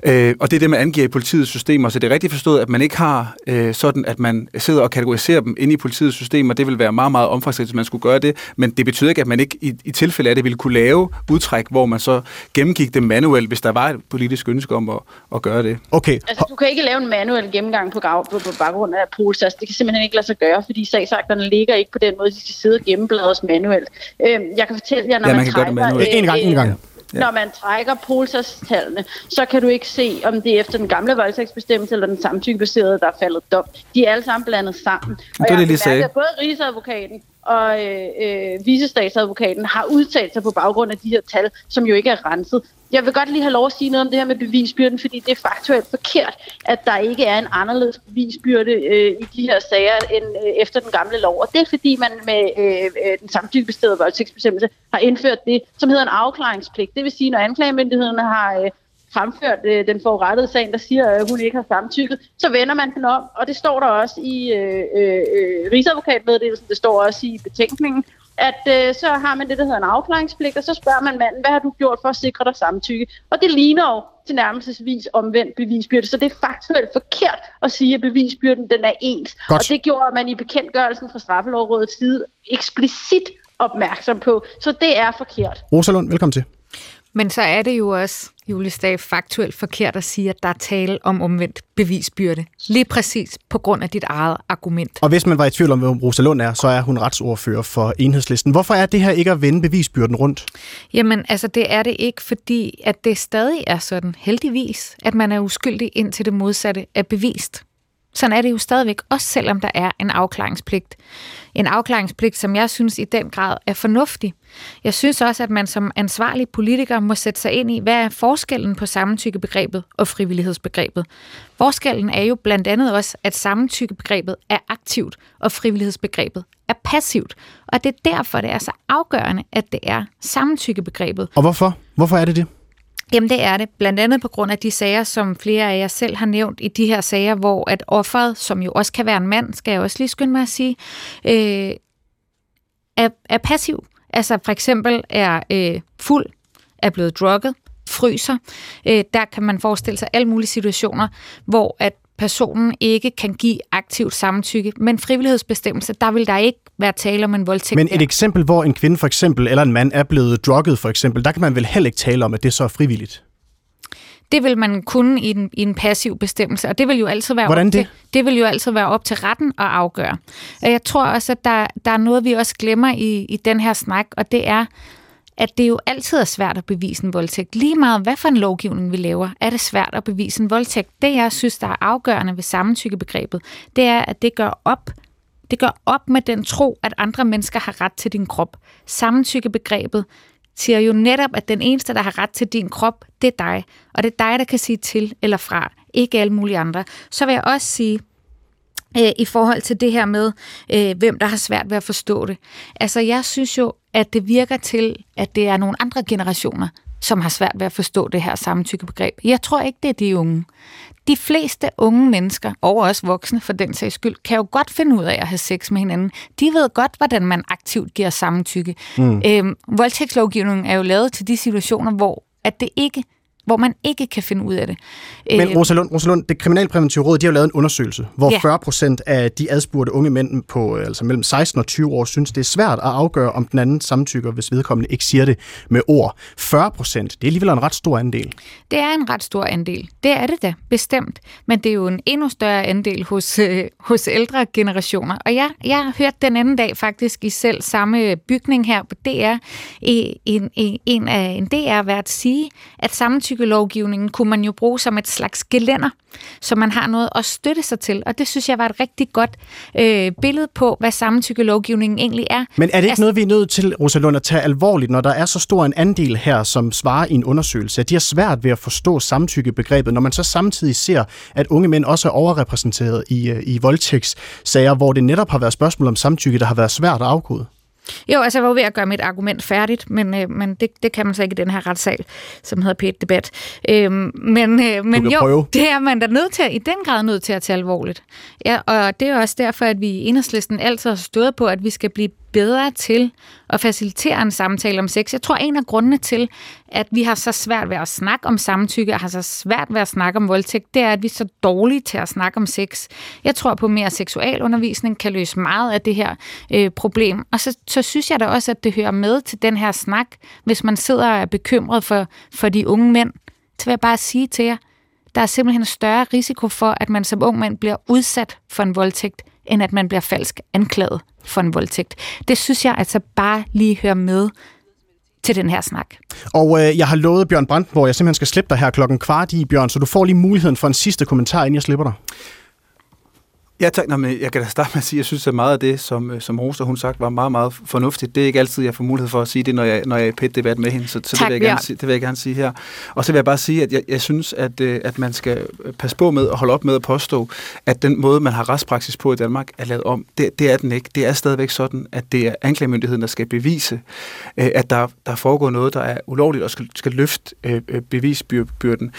Øh, og det er det, man angiver i politiets systemer, så det er rigtigt forstået, at man ikke har øh, sådan, at man sidder og kategoriserer dem inde i politiets systemer. Det vil være meget, meget omfangsrigt, hvis man skulle gøre det, men det betyder ikke, at man ikke i, i tilfælde af det ville kunne lave udtræk, hvor man så gennemgik det manuelt, hvis der var et politisk ønske om at, at gøre det. Okay. Altså, du kan ikke lave en manuel gennemgang på, grav, på, på baggrund af Polsas. Det kan simpelthen ikke lade sig gøre, fordi sagsakterne ligger ikke på den måde, de skal sidde og gennembladres manuelt. Jeg kan fortælle jer, når ja, man, man trækker... En gang, en gang. Ja. Når man trækker polsastallene, så kan du ikke se, om det er efter den gamle voldtægtsbestemmelse eller den samtykkebaserede, der er faldet dom. De er alle sammen blandet sammen. Og det, jeg det, mærke, at både Rigsadvokaten og øh, Vicestatsadvokaten har udtalt sig på baggrund af de her tal, som jo ikke er renset. Jeg vil godt lige have lov at sige noget om det her med bevisbyrden, fordi det er faktuelt forkert, at der ikke er en anderledes bevisbyrde øh, i de her sager end øh, efter den gamle lov. Og det er fordi, man med øh, den samtykkebaserede voldtægtsbestemmelse har indført det, som hedder en afklaringspligt. Det vil sige, når anklagemyndigheden har øh, fremført øh, den forurettede sag, der siger, at øh, hun ikke har samtykket, så vender man den om. Og det står der også i øh, øh, Rigsadvokatmeddelelsen, det står også i betænkningen, at øh, så har man det, der hedder en afklaringspligt, og så spørger man manden, hvad har du gjort for at sikre dig samtykke? Og det ligner jo tilnærmelsesvis omvendt bevisbyrde, så det er faktuelt forkert at sige, at bevisbyrden den er ens. Godt. Og det gjorde man i bekendtgørelsen fra Straffelovrådets side eksplicit opmærksom på, så det er forkert. Rosa Lund, velkommen til. Men så er det jo også, Julie Stage, faktuelt forkert at sige, at der er tale om omvendt bevisbyrde. Lige præcis på grund af dit eget argument. Og hvis man var i tvivl om, hvem Rosa Lund er, så er hun retsordfører for Enhedslisten. Hvorfor er det her ikke at vende bevisbyrden rundt? Jamen, altså det er det ikke, fordi at det stadig er sådan, heldigvis, at man er uskyldig indtil det modsatte er bevist. Sådan er det jo stadigvæk, også selvom der er en afklaringspligt. En afklaringspligt, som jeg synes i den grad er fornuftig. Jeg synes også, at man som ansvarlig politiker må sætte sig ind i, hvad er forskellen på samtykkebegrebet og frivillighedsbegrebet. Forskellen er jo blandt andet også, at samtykkebegrebet er aktivt, og frivillighedsbegrebet er passivt. Og det er derfor, det er så afgørende, at det er samtykkebegrebet. Og hvorfor? Hvorfor er det det? Jamen det er det, blandt andet på grund af de sager, som flere af jer selv har nævnt, i de her sager, hvor at offeret, som jo også kan være en mand, skal jeg også lige skynde mig at sige, øh, er, er passiv. Altså for eksempel er øh, fuld, er blevet drukket, fryser. Øh, der kan man forestille sig alle mulige situationer, hvor at personen ikke kan give aktivt samtykke, men frivillighedsbestemmelse, der vil der ikke være tale om en voldtægt. Men et eksempel, hvor en kvinde for eksempel, eller en mand er blevet drugget for eksempel, der kan man vel heller ikke tale om, at det så er frivilligt? Det vil man kunne i en, i en passiv bestemmelse, og det vil jo altid være Hvordan op det? Til, det vil jo altid være op til retten at afgøre. Og jeg tror også, at der, der er noget, vi også glemmer i, i den her snak, og det er, at det jo altid er svært at bevise en voldtægt. Lige meget hvad for en lovgivning vi laver, er det svært at bevise en voldtægt. Det, jeg synes, der er afgørende ved samtykkebegrebet, det er, at det gør op, det gør op med den tro, at andre mennesker har ret til din krop. Samtykkebegrebet siger jo netop, at den eneste, der har ret til din krop, det er dig. Og det er dig, der kan sige til eller fra. Ikke alle mulige andre. Så vil jeg også sige, øh, i forhold til det her med, øh, hvem der har svært ved at forstå det. Altså, jeg synes jo, at det virker til, at det er nogle andre generationer, som har svært ved at forstå det her samtykkebegreb. Jeg tror ikke, det er de unge. De fleste unge mennesker, og også voksne for den sags skyld, kan jo godt finde ud af at have sex med hinanden. De ved godt, hvordan man aktivt giver samtykke. Mm. Øhm, voldtægtslovgivningen er jo lavet til de situationer, hvor, at det ikke, hvor man ikke kan finde ud af det. Men Rosa Lund, Rosa Lund, det Kriminalpræventive Råd, de har lavet en undersøgelse, hvor ja. fyrre procent af de adspurgte unge mænd på altså mellem seksten og tyve år synes, det er svært at afgøre, om den anden samtykker, hvis vedkommende ikke siger det med ord. fyrre procent, det er alligevel en ret stor andel. Det er en ret stor andel. Det er det da, bestemt. Men det er jo en endnu større andel hos, øh, hos ældre generationer. Og jeg, jeg har hørt den anden dag faktisk i selv samme bygning her på D R, i, en, i, en af en D R-vært sige, at samtykke lovgivningen kunne man jo bruge som et slags gelænder, så man har noget at støtte sig til, og det synes jeg var et rigtig godt øh, billede på, hvad samtykkelovgivningen egentlig er. Men er det ikke altså noget, vi er nødt til, Rosa Lund, at tage alvorligt, når der er så stor en andel her, som svarer i en undersøgelse, at de har svært ved at forstå samtykkebegrebet, når man så samtidig ser, at unge mænd også er overrepræsenteret i, i voldtægtssager, hvor det netop har været spørgsmål om samtykke, der har været svært at afkode? Jo, altså jeg var ved at gøre mit argument færdigt, men, øh, men det, det kan man så ikke i den her retssal, som hedder P et debat. Øh, men øh, men jo, prøve. Det er man da nødt til, i den grad nødt til at tage alvorligt. Ja, og det er også derfor, at vi i Enhedslisten altid har stået på, at vi skal blive bedre til at facilitere en samtale om sex. Jeg tror, en af grundene til, at vi har så svært ved at snakke om samtykke, og har så svært ved at snakke om voldtægt, det er, at vi er så dårlige til at snakke om sex. Jeg tror på, mere seksualundervisning kan løse meget af det her øh, problem. Og så, så synes jeg da også, at det hører med til den her snak, hvis man sidder og er bekymret for, for de unge mænd. Så vil jeg bare sige til jer, der er simpelthen større risiko for, at man som ung mand bliver udsat for en voldtægt, end at man bliver falsk anklaget for en voldtægt. Det synes jeg altså bare lige hører med til den her snak. Og øh, jeg har lovet Bjørn Brandenborg, jeg simpelthen skal slippe dig her klokken kvart i, Bjørn, så du får lige muligheden for en sidste kommentar, inden jeg slipper dig. Ja, tak. Nå, men jeg kan da starte med at sige, at jeg synes, at meget af det, som, som Rosa, hun sagt, var meget, meget fornuftigt. Det er ikke altid, jeg får mulighed for at sige det, når jeg, når jeg er i P et-debat med hende, så, så tak, det, vil jeg gerne, det vil jeg gerne sige her. Og så vil jeg bare sige, at jeg, jeg synes, at, at man skal passe på med og holde op med at påstå, at den måde, man har retspraksis på i Danmark, er lavet om. Det, det er den ikke. Det er stadigvæk sådan, at det er anklagemyndigheden, der skal bevise, at der, der foregår noget, der er ulovligt og skal, skal løfte bevisbyrden.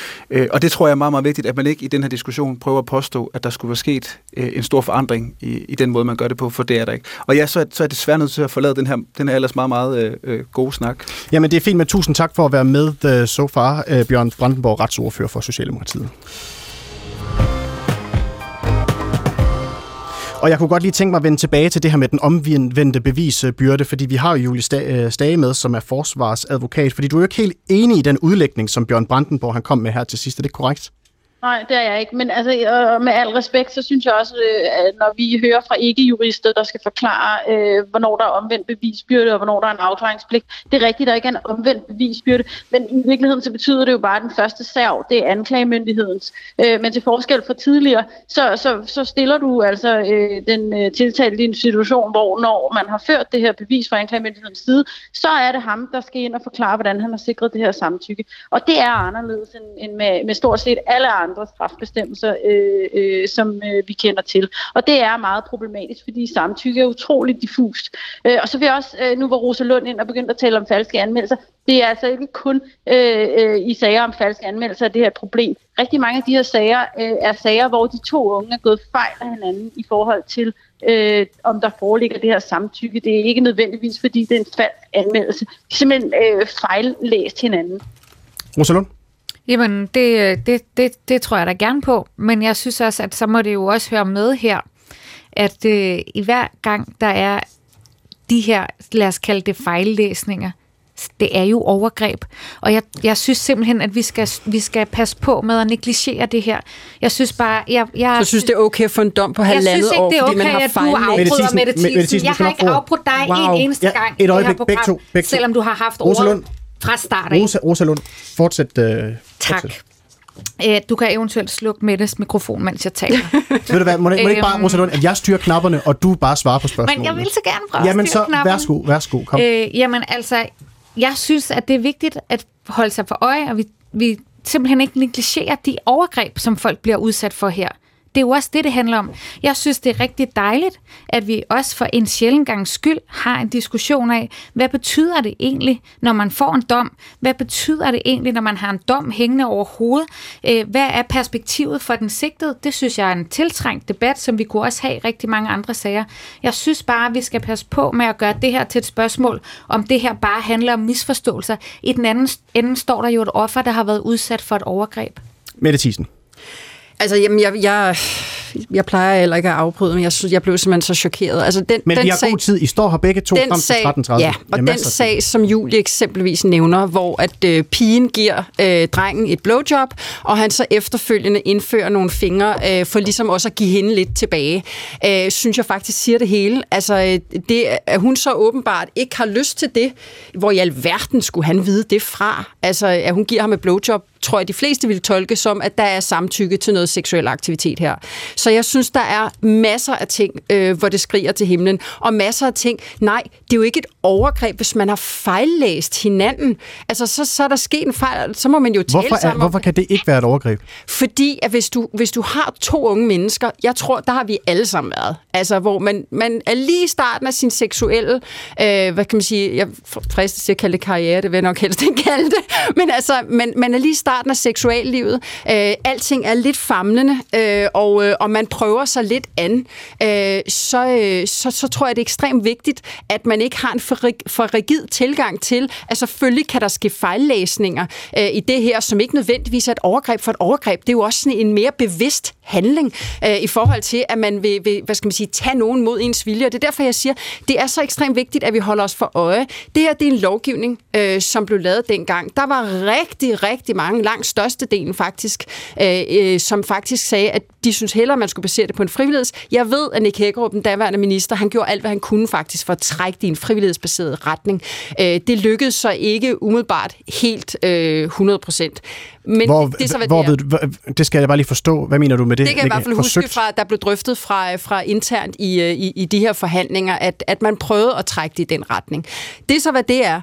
Og det tror jeg er meget, meget vigtigt, at man ikke i den her diskussion prøver at påstå, at der skulle være sket en stor forandring i, i den måde, man gør det på, for det er der ikke. Og ja, så er, så er det svært nødt til at forlade den her, den her ellers meget, meget øh, gode snak. Jamen, det er fint, men tusind tak for at være med så far, øh, Bjørn Brandenborg, retsordfører for Socialdemokratiet. Og jeg kunne godt lige tænke mig at vende tilbage til det her med den omvendte bevisbyrde, fordi vi har jo Julie Stage med, som er forsvarsadvokat, fordi du er jo ikke helt enig i den udlægning, som Bjørn Brandenborg han kom med her til sidst. Er det korrekt? Nej, det er jeg ikke, men altså, med al respekt, så synes jeg også, at når vi hører fra ikke-jurister, der skal forklare, øh, hvornår der er omvendt bevisbyrde, og hvornår der er en afklaringspligt, det er rigtigt, der ikke er en omvendt bevisbyrde, men i virkeligheden så betyder det jo bare, at den første sag, det er anklagemyndighedens. Øh, men til forskel fra tidligere, så, så, så stiller du altså øh, den øh, tiltalte i en situation, hvor når man har ført det her bevis fra anklagemyndighedens side, så er det ham, der skal ind og forklare, hvordan han har sikret det her samtykke. Og det er anderledes end, end med, med stort set alle andre andre strafbestemmelser, øh, øh, som øh, vi kender til. Og det er meget problematisk, fordi samtykke er utroligt diffust. Øh, og så vil jeg også, øh, nu hvor Rosa Lund ind og begyndte at tale om falske anmeldelser, det er altså ikke kun øh, øh, i sager om falske anmeldelser, det her problem. Rigtig mange af de her sager øh, er sager, hvor de to unge er gået fejl af hinanden i forhold til, øh, om der foreligger det her samtykke. Det er ikke nødvendigvis, fordi det er en falsk anmeldelse. De simpelthen øh, fejllæst hinanden. Rosa Lund? Jamen, det, det, det, det tror jeg da gerne på, men jeg synes også, at så må det jo også høre med her, at øh, i hver gang der er de her, lad os kalde det fejllæsninger, det er jo overgreb. Og jeg, jeg synes simpelthen, at vi skal, vi skal passe på med at negligere det her. Jeg synes bare... Jeg, jeg så synes det er okay for en dom på halvandet år, fordi okay, man har fejllæst? Jeg synes ikke, det er okay, at du afbryder Mette Thiesen. Jeg har ikke afbrudt dig wow. en eneste ja, gang i det her program, begge to, begge to. selvom du har haft ordet fra start af. Rosa, Rosa Lund, fortsæt... Øh. Tak. Du kan eventuelt slukke Mettes mikrofon, mens jeg taler. Ved du hvad, må det ikke bare, Rosa Lund, at jeg styrer knapperne, og du bare svarer på spørgsmålene? Men jeg vil så gerne prøve jamen, at styre så, knapperne. Værsgo, værsgo, kom. Øh, jamen altså, jeg synes, at det er vigtigt at holde sig for øje, og vi, vi simpelthen ikke negligerer de overgreb, som folk bliver udsat for her. Det er jo også det, det handler om. Jeg synes, det er rigtig dejligt, at vi også for en sjælden gangs skyld har en diskussion af, hvad betyder det egentlig, når man får en dom? Hvad betyder det egentlig, når man har en dom hængende over hovedet? Hvad er perspektivet for den sigtede? Det synes jeg er en tiltrængt debat, som vi kunne også have i rigtig mange andre sager. Jeg synes bare, at vi skal passe på med at gøre det her til et spørgsmål, om det her bare handler om misforståelser. I den anden ende står der jo et offer, der har været udsat for et overgreb. Mette Thiesen. Altså, jamen, jeg, jeg, jeg plejer heller ikke at afbryde, men jeg, jeg blev simpelthen så chokeret. Altså, den, men den vi har sag, god tid. I står her begge to frem til tretten tredive. Ja, og den sag, som Julie eksempelvis nævner, hvor at øh, pigen giver øh, drengen et blowjob, og han så efterfølgende indfører nogle fingre, øh, for ligesom også at give hende lidt tilbage, øh, synes jeg faktisk siger det hele. Altså, det, at hun så åbenbart ikke har lyst til det, hvor i alverden skulle han vide det fra. Altså, at hun giver ham et blowjob, tror jeg, de fleste vil tolke som, at der er samtykke til noget seksuel aktivitet her. Så jeg synes, der er masser af ting, øh, hvor det skriger til himlen, og masser af ting, nej, det er jo ikke et overgreb, hvis man har fejllæst hinanden. Altså, så, så er der sket en fejl, så må man jo tale hvorfor er, sammen. Hvorfor kan det ikke være et overgreb? Fordi, at hvis du, hvis du har to unge mennesker, jeg tror, der har vi alle sammen været. Altså, hvor man, man er lige i starten af sin seksuelle, øh, hvad kan man sige, jeg fristes til at kalde det karriere, det vil jeg nok helst ikke kalde det, men altså, man, man er lige starten af seksuallivet. Øh, alting er lidt famlende, øh, og, øh, og man prøver sig lidt an. Øh, så, øh, så, så tror jeg, det er ekstremt vigtigt, at man ikke har en for, for rigid tilgang til, at selvfølgelig kan der ske fejllæsninger øh, i det her, som ikke nødvendigvis er et overgreb for et overgreb. Det er jo også sådan en mere bevidst handling øh, i forhold til, at man vil, vil hvad skal man sige, tage nogen mod ens vilje. Og det er derfor, jeg siger, det er så ekstremt vigtigt, at vi holder os for øje. Det her, det er en lovgivning, øh, som blev lavet dengang. Der var rigtig, rigtig mange, langt størstedelen faktisk, øh, øh, som faktisk sagde, at De synes hellere, man skulle basere det på en frivilligheds. Jeg ved, at Nick Hækkerup, den daværende minister, han gjorde alt, hvad han kunne faktisk for at trække det i en frivillighedsbaseret retning. Øh, det lykkedes så ikke umiddelbart helt øh, hundrede procent. Men hvor, det er så, hvad hvor, det, er. Ved, det skal jeg bare lige forstå. Hvad mener du med det? Det kan jeg i hvert fald forsøgt? huske fra, der blev drøftet fra, fra internt i, i, i de her forhandlinger, at, at man prøvede at trække det i den retning. Det er så, hvad det er.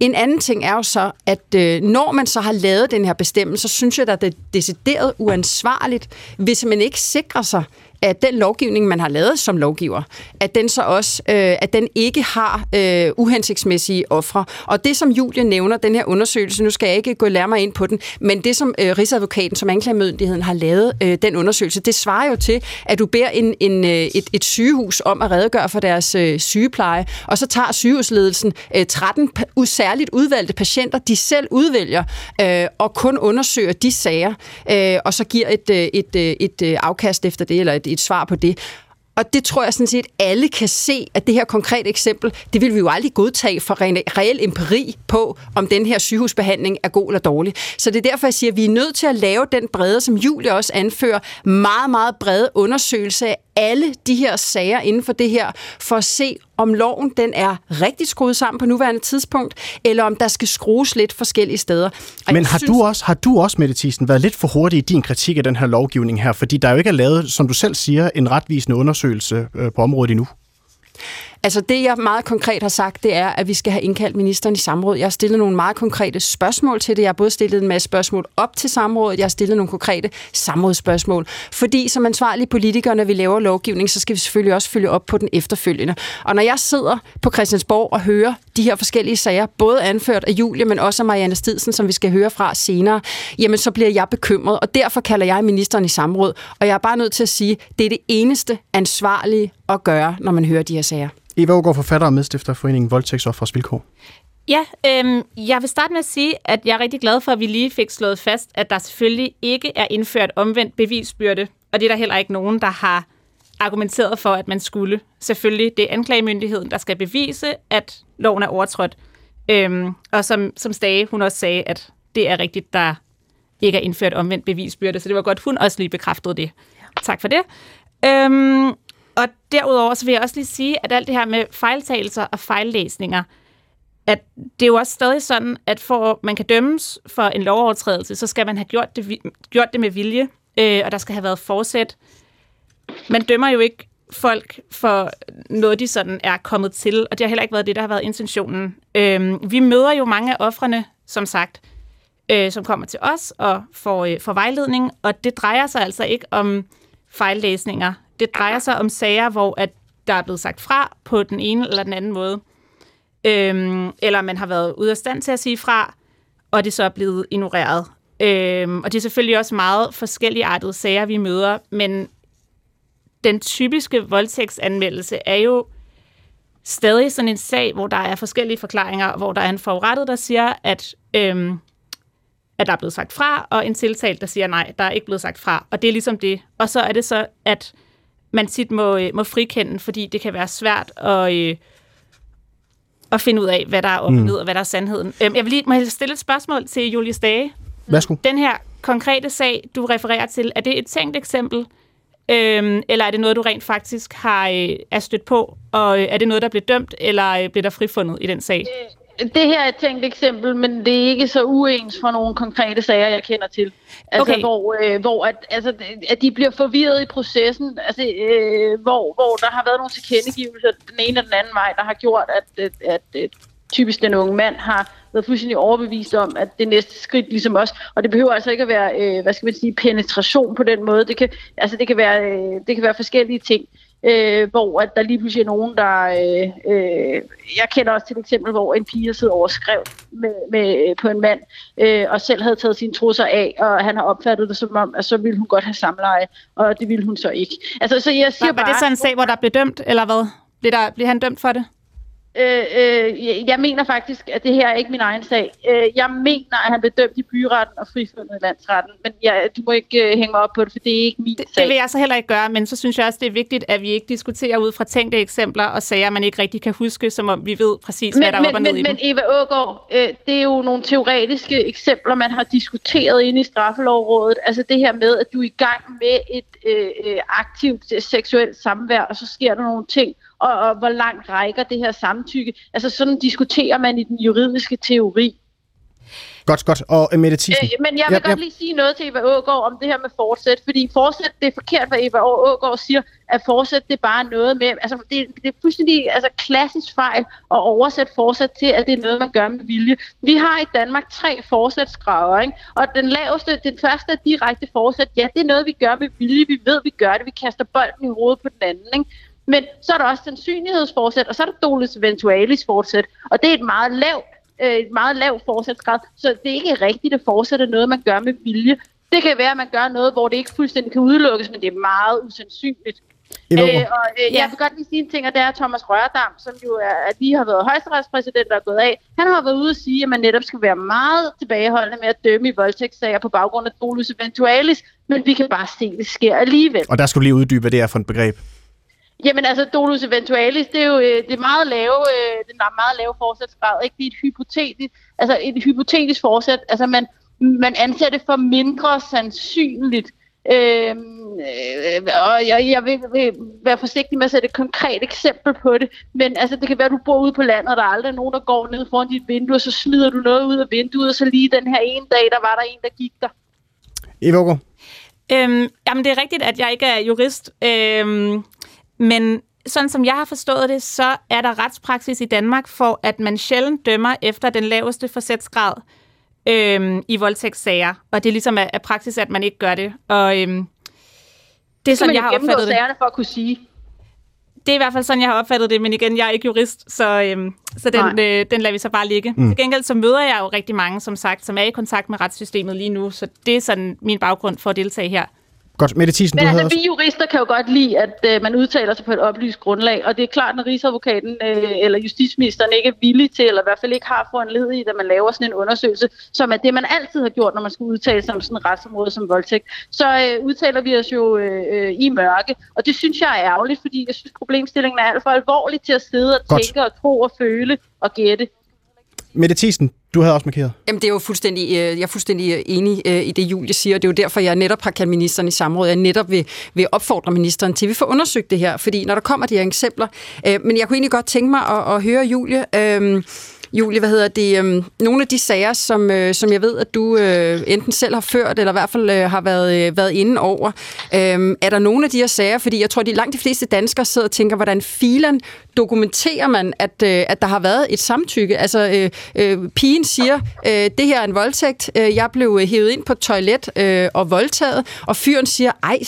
En anden ting er jo så, at øh, når man så har lavet den her bestemmelse, så synes jeg, at det er decideret uansvarligt, hvis man ikke sikrer sig, at den lovgivning, man har lavet som lovgiver, at den så også, øh, at den ikke har øh, uhensigtsmæssige ofre. Og det, som Julie nævner, den her undersøgelse, nu skal jeg ikke gå lærmere ind på den, men det, som øh, Rigsadvokaten, som anklagemyndigheden har lavet, øh, den undersøgelse, det svarer jo til, at du beder en, en, øh, et, et sygehus om at redegøre for deres øh, sygepleje, og så tager sygehusledelsen øh, tretten pa- særligt udvalgte patienter, de selv udvælger, øh, og kun undersøger de sager, øh, og så giver et, øh, et, øh, et øh, afkast efter det, eller et et svar på det. Og det tror jeg sådan set, alle kan se, at det her konkrete eksempel, det vil vi jo aldrig godtage for reel empiri på, om den her sygehusbehandling er god eller dårlig. Så det er derfor, jeg siger, at vi er nødt til at lave den brede, som Julie også anfører, meget, meget brede undersøgelse af alle de her sager inden for det her, for at se, om loven den er rigtig skruet sammen på nuværende tidspunkt, eller om der skal skrues lidt forskellige steder. Og Men har, synes... du også, har du også, Mette Thiesen, været lidt for hurtig i din kritik af den her lovgivning her? Fordi der jo ikke er lavet, som du selv siger, en retvisende undersøgelse på området endnu. Altså det, jeg meget konkret har sagt, det er, at vi skal have indkaldt ministeren i samråd. Jeg har stillet nogle meget konkrete spørgsmål til det. Jeg har både stillet en masse spørgsmål op til samrådet, jeg har stillet nogle konkrete samrådsspørgsmål. Fordi som ansvarlige politikere, når vi laver lovgivning, så skal vi selvfølgelig også følge op på den efterfølgende. Og når jeg sidder på Christiansborg og hører de her forskellige sager, både anført af Julie, men også af Marianne Stidsen, som vi skal høre fra senere, jamen så bliver jeg bekymret, og derfor kalder jeg ministeren i samråd. Og jeg er bare nødt til at sige, det er det eneste ansvarlige at gøre, når man hører de her sager. Eva Aagaard, forfatter og medstifter af Foreningen Voldtægts Offres Vilkår. Ja, øhm, jeg vil starte med at sige, at jeg er rigtig glad for, at vi lige fik slået fast, at der selvfølgelig ikke er indført omvendt bevisbyrde, og det er der heller ikke nogen, der har argumenteret for, at man skulle. Selvfølgelig, det er anklagemyndigheden, der skal bevise, at loven er overtrådt. Øhm, og som, som Stage, hun også sagde, at det er rigtigt, der ikke er indført omvendt bevisbyrde, så det var godt, hun også lige bekræftede det. Tak for det. Øhm, Og derudover så vil jeg også lige sige, at alt det her med fejltagelser og fejllæsninger, at det er jo også stadig sådan, at for man kan dømmes for en lovovertrædelse, så skal man have gjort det, gjort det med vilje, øh, og der skal have været forsæt. Man dømmer jo ikke folk for noget, de sådan er kommet til, og det har heller ikke været det, der har været intentionen. Øh, vi møder jo mange af ofrene, som sagt, øh, som kommer til os og får, øh, får vejledning, og det drejer sig altså ikke om fejllæsninger. Det drejer sig om sager, hvor at der er blevet sagt fra på den ene eller den anden måde. Øhm, eller man har været ude af stand til at sige fra, og det så er blevet ignoreret. Øhm, og det er selvfølgelig også meget forskelligartede sager, vi møder, men den typiske voldtægtsanmeldelse er jo stadig sådan en sag, hvor der er forskellige forklaringer, hvor der er en forurettet, der siger, at, øhm, at der er blevet sagt fra, og en tiltalt, der siger, nej, der er ikke blevet sagt fra. Og det er ligesom det. Og så er det så, at man tit må, må frikende, fordi det kan være svært at, øh, at finde ud af, hvad der er op og ned, og hvad der er sandheden. Jeg vil lige må stille et spørgsmål til Julie Stage. Værsgo. Den her konkrete sag, du refererer til, er det et tænkt eksempel, øh, eller er det noget, du rent faktisk har øh, er stødt på, og øh, er det noget, der blev dømt, eller øh, blev der frifundet i den sag? Det her er et tænkt eksempel, men det er ikke så uens for nogle konkrete sager, jeg kender til. Altså, okay. hvor, øh, hvor at, altså, at de bliver forvirret i processen, altså, øh, hvor, hvor der har været nogle tilkendegivelser den ene og den anden vej, der har gjort, at, at, at, at typisk den unge mand har været fuldstændig overbevist om, at det næste skridt ligesom også, og det behøver altså ikke at være, øh, hvad skal man sige, penetration på den måde. Det kan, altså, det kan være, øh, det kan være forskellige ting. Øh, hvor at der lige pludselig er nogen, der... Øh, øh, jeg kender også til et eksempel, hvor en pige sidder over skrev med, med, på en mand, øh, og selv havde taget sine trusser af, og han har opfattet det som om, at så ville hun godt have samleje, og det ville hun så ikke. Altså, så jeg siger var, var bare... Var det så en sag, hvor der blev dømt, eller hvad? Blev, der, blev han dømt for det? Øh, øh, jeg mener faktisk, at det her er ikke min egen sag. Øh, jeg mener, at han blev dømt i byretten og frifundet i landsretten, men jeg, du må ikke øh, hænge mig op på det, for det er ikke min det, sag. Det vil jeg så heller ikke gøre, men så synes jeg også, det er vigtigt, at vi ikke diskuterer ud fra tænkte eksempler og sager, man ikke rigtig kan huske, som om vi ved præcis, men, hvad der er op og ned i. Men Eva Aagaard, øh, det er jo nogle teoretiske eksempler, man har diskuteret inde i Straffelovrådet. Altså det her med, at du er i gang med et øh, aktivt seksuelt samvær, og så sker der nogle ting, Og, og hvor langt rækker det her samtykke. Altså sådan diskuterer man i den juridiske teori. Godt, godt. Og Mette Thiesen. Øh, men jeg vil ja, godt ja. lige sige noget til Eva Aagaard om det her med forsæt, fordi forsæt, det er forkert, hvad Eva Aagaard siger, at forsæt, det er bare noget med, altså det, det er fuldstændig altså, klassisk fejl at oversætte forsæt til, at det er noget, man gør med vilje. Vi har i Danmark tre forsætsgrader, ikke? Og den laveste, den første er direkte forsæt, ja, det er noget, vi gør med vilje, vi ved, vi gør det, vi kaster bolden i hovedet på den anden, ikke? Men så er der også sandsynlighedsforsæt, og så er der dolus eventualis forsæt, og det er et meget lavt, et meget lavt forsætsgrad, så det er ikke rigtigt at forsætte noget, man gør med vilje. Det kan være, at man gør noget, hvor det ikke fuldstændig kan udelukkes, men det er meget usandsynligt. Øh, og øh, ja. Jeg vil godt lige sige en ting, og det er Thomas Rørdam, som jo er, lige har været højesteretspræsident, der er gået af. Han har været ude og sige, at man netop skal være meget tilbageholdende med at dømme i voldtægtssager på baggrund af dolus eventualis, men vi kan bare se, det sker alligevel. Og der skal du lige uddybe, hvad det er for et begreb. Jamen altså, dolus eventualis, det er jo det er meget lave, det er meget lave forsætsgrad, ikke? Det er et hypotetisk, altså et hypotetisk forsæt, altså man, man anser det for mindre sandsynligt. Øhm, og jeg, jeg vil, vil være forsigtig med at sætte et konkret eksempel på det, men altså, det kan være, at du bor ude på landet, og der er aldrig nogen, der går ned foran dit vindue, og så smider du noget ud af vinduet, og så lige den her ene dag, der var der en, der gik der. Eva Aagaard? Øhm, jamen, det er rigtigt, at jeg ikke er jurist, øhm men sådan som jeg har forstået det, så er der retspraksis i Danmark for, at man sjældent dømmer efter den laveste forsætsgrad øhm, i voldtægtssager. Og det ligesom er, er praksis, at man ikke gør det. Og øhm, det er sådan, jeg har opfattet det. Sagerne for at kunne sige. Det er i hvert fald sådan, jeg har opfattet det, men igen, jeg er ikke jurist, så, øhm, så den, øh, den lader vi så bare ligge. Mm. Til gengæld så møder jeg jo rigtig mange, som sagt, som er i kontakt med retssystemet lige nu, så det er sådan min baggrund for at deltage her. Godt. Mette Thiesen, men du altså, også... vi jurister kan jo godt lide, at øh, man udtaler sig på et oplyst grundlag, og det er klart, når Rigsadvokaten øh, eller justitsministeren ikke er villig til, eller i hvert fald ikke har foranlediget, at man laver sådan en undersøgelse, som er det, man altid har gjort, når man skal udtale sig om sådan et retsområde som voldtægt, så øh, udtaler vi os jo øh, øh, i mørke, og det synes jeg er ærgerligt, fordi jeg synes, problemstillingen er alt for alvorlig til at sidde og godt. Tænke og tro og føle og gætte. Mette Thiesen, du havde også markeret. Jamen, det er jo fuldstændig, jeg er fuldstændig enig i det, Julie siger, og det er jo derfor, jeg netop har kaldt ministeren i samråd, jeg netop vil, vil opfordre ministeren til, at vi får undersøgt det her, fordi når der kommer de her eksempler, øh, men jeg kunne egentlig godt tænke mig at, at høre Julie, øh, Julie, hvad hedder det, øh, nogle af de sager, som, øh, som jeg ved, at du øh, enten selv har ført, eller i hvert fald øh, har været, øh, været inde over, øh, er der nogle af de her sager, fordi jeg tror, de langt de fleste danskere sidder og tænker, hvordan filen dokumenterer man, at, øh, at der har været et samtykke, altså øh, øh, pigen siger, øh, det her er en voldtægt, jeg blev hævet ind på et toilet øh, og voldtaget, og fyren siger, ej,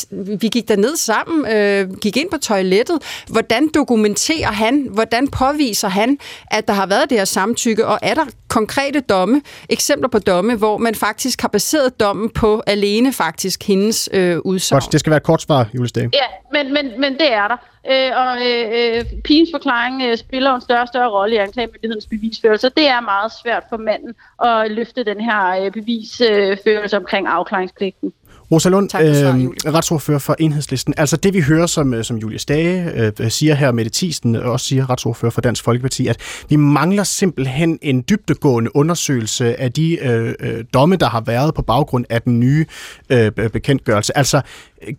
vi gik derned sammen, øh, gik ind på toilettet. Hvordan dokumenterer han, hvordan påviser han, at der har været det her samtykke, og er der konkrete domme, eksempler på domme, hvor man faktisk har baseret dommen på alene faktisk hendes øh, udsagn? Det skal være et kort svar, Julie Stage. Ja, men, men, men det er der. Øh, og øh, pigens forklaring øh, spiller en større og større rolle i anklagemyndighedens bevisførelse. Det er meget svært for manden at løfte den her øh, bevisførelse omkring afklaringspligten. Rosa Lund, øh, retsordfører for Enhedslisten. Altså det, vi hører, som, som Julie Stage øh, siger her, Mette Thiesen, også siger retsordfører for Dansk Folkeparti, at vi mangler simpelthen en dybdegående undersøgelse af de øh, øh, domme, der har været på baggrund af den nye øh, bekendtgørelse. Altså,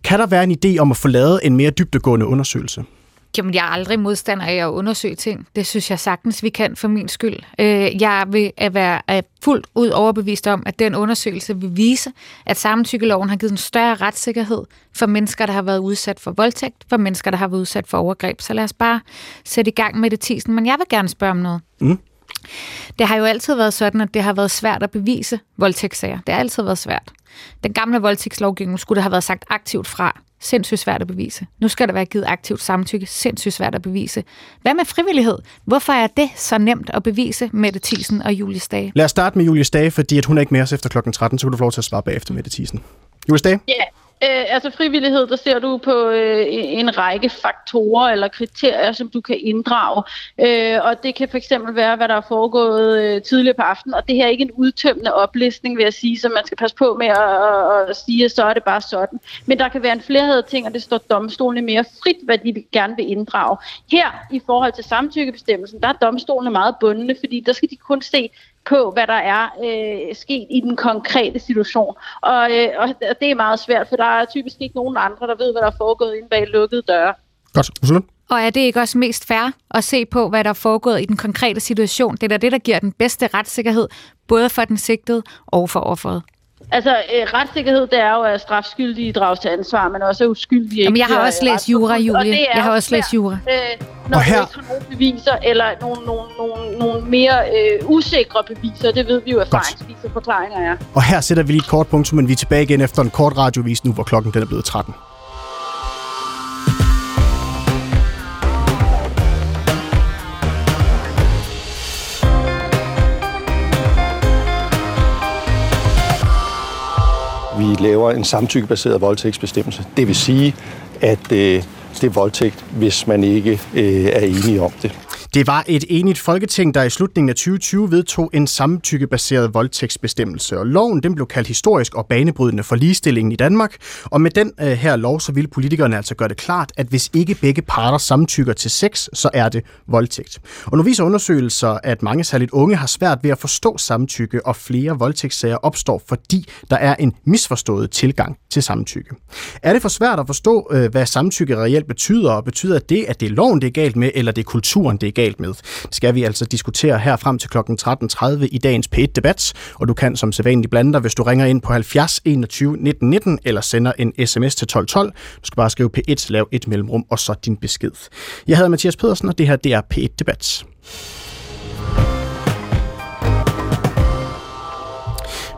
kan der være en idé om at få lavet en mere dybdegående undersøgelse? Jamen, jeg er aldrig modstander af at undersøge ting. Det synes jeg sagtens, vi kan for min skyld. Jeg vil være fuldt ud overbevist om, at den undersøgelse vil vise, at samtykkeloven har givet en større retssikkerhed for mennesker, der har været udsat for voldtægt, for mennesker, der har været udsat for overgreb. Så lad os bare sætte i gang med det, Thiesen. Men jeg vil gerne spørge om noget. Mm. Det har jo altid været sådan, at det har været svært at bevise voldtægtssager. Det har altid været svært. Den gamle voldtægtslovgivning skulle der have været sagt aktivt fra. Sindssygt svært at bevise. Nu skal der være givet aktivt samtykke. Sindssygt svært at bevise. Hvad med frivillighed? Hvorfor er det så nemt at bevise, Mette Thiesen og Julie Stage? Lad os starte med Julie Stage, fordi at hun er ikke mere efter klokken tretten, så kan du få lov til at svare bagefter, Mette Thiesen. Julie Stage? Ja, Øh, altså frivillighed, der ser du på øh, en række faktorer eller kriterier, som du kan inddrage. Øh, og det kan for eksempel være, hvad der er foregået øh, tidligere på aftenen. Og det her er ikke en udtømmende oplistning, vil jeg sige, som man skal passe på med at, at sige, at så er det bare sådan. Men der kan være en flerhed af ting, og det står domstolene mere frit, hvad de gerne vil inddrage. Her i forhold til samtykkebestemmelsen, der er domstolene meget bundne, fordi der skal de kun se på, hvad der er øh, sket i den konkrete situation. Og, øh, og det er meget svært, for der er typisk ikke nogen andre, der ved, hvad der er foregået inde bag lukkede døre. Godt. Og er det ikke også mest fair at se på, hvad der er foregået i den konkrete situation? Det er da det, der giver den bedste retssikkerhed, både for den sigtede og for offeret. Altså, øh, retssikkerhed, det er jo at strafskyldige drages til ansvar, men også uskyldige. Jamen, jeg har også læst jura, Julie. Jeg har også svært, læst jura. Øh, når og her... du ikke har nogen beviser, eller nogle, nogle, nogle, nogle mere øh, usikre beviser, det ved vi jo erfaringsvis, og forklaringer er. Og her sætter vi lige et kort punktum, men vi er tilbage igen efter en kort radiovis nu, hvor klokken den er blevet tretten. Vi laver en samtykkebaseret voldtægtsbestemmelse. Det vil sige, at øh, det er voldtægt, hvis man ikke øh, er enige om det. Det var et enigt Folketing, der i slutningen af tyve tyve vedtog en samtykkebaseret voldtægtsbestemmelse. Og loven den blev kaldt historisk og banebrydende for ligestillingen i Danmark. Og med den øh, her lov, så ville politikerne altså gøre det klart, at hvis ikke begge parter samtykker til sex, så er det voldtægt. Og nu viser undersøgelser, at mange særligt unge har svært ved at forstå samtykke, og flere voldtægtssager opstår, fordi der er en misforstået tilgang til samtykke. Er det for svært at forstå, øh, hvad samtykke reelt betyder, og betyder det, at det er loven, det er galt med, eller det er kulturen, det er galt med? Det skal vi altså diskutere her frem til klokken tretten tredive i dagens P et-debat, og du kan som sædvanligt blande dig, hvis du ringer ind på halvfjerds enogtyve nitten nitten, eller sender en sms til tolv tolv. Du skal bare skrive P et, lav et mellemrum, og så din besked. Jeg hedder Mathias Pedersen, og det her det er P et-debat.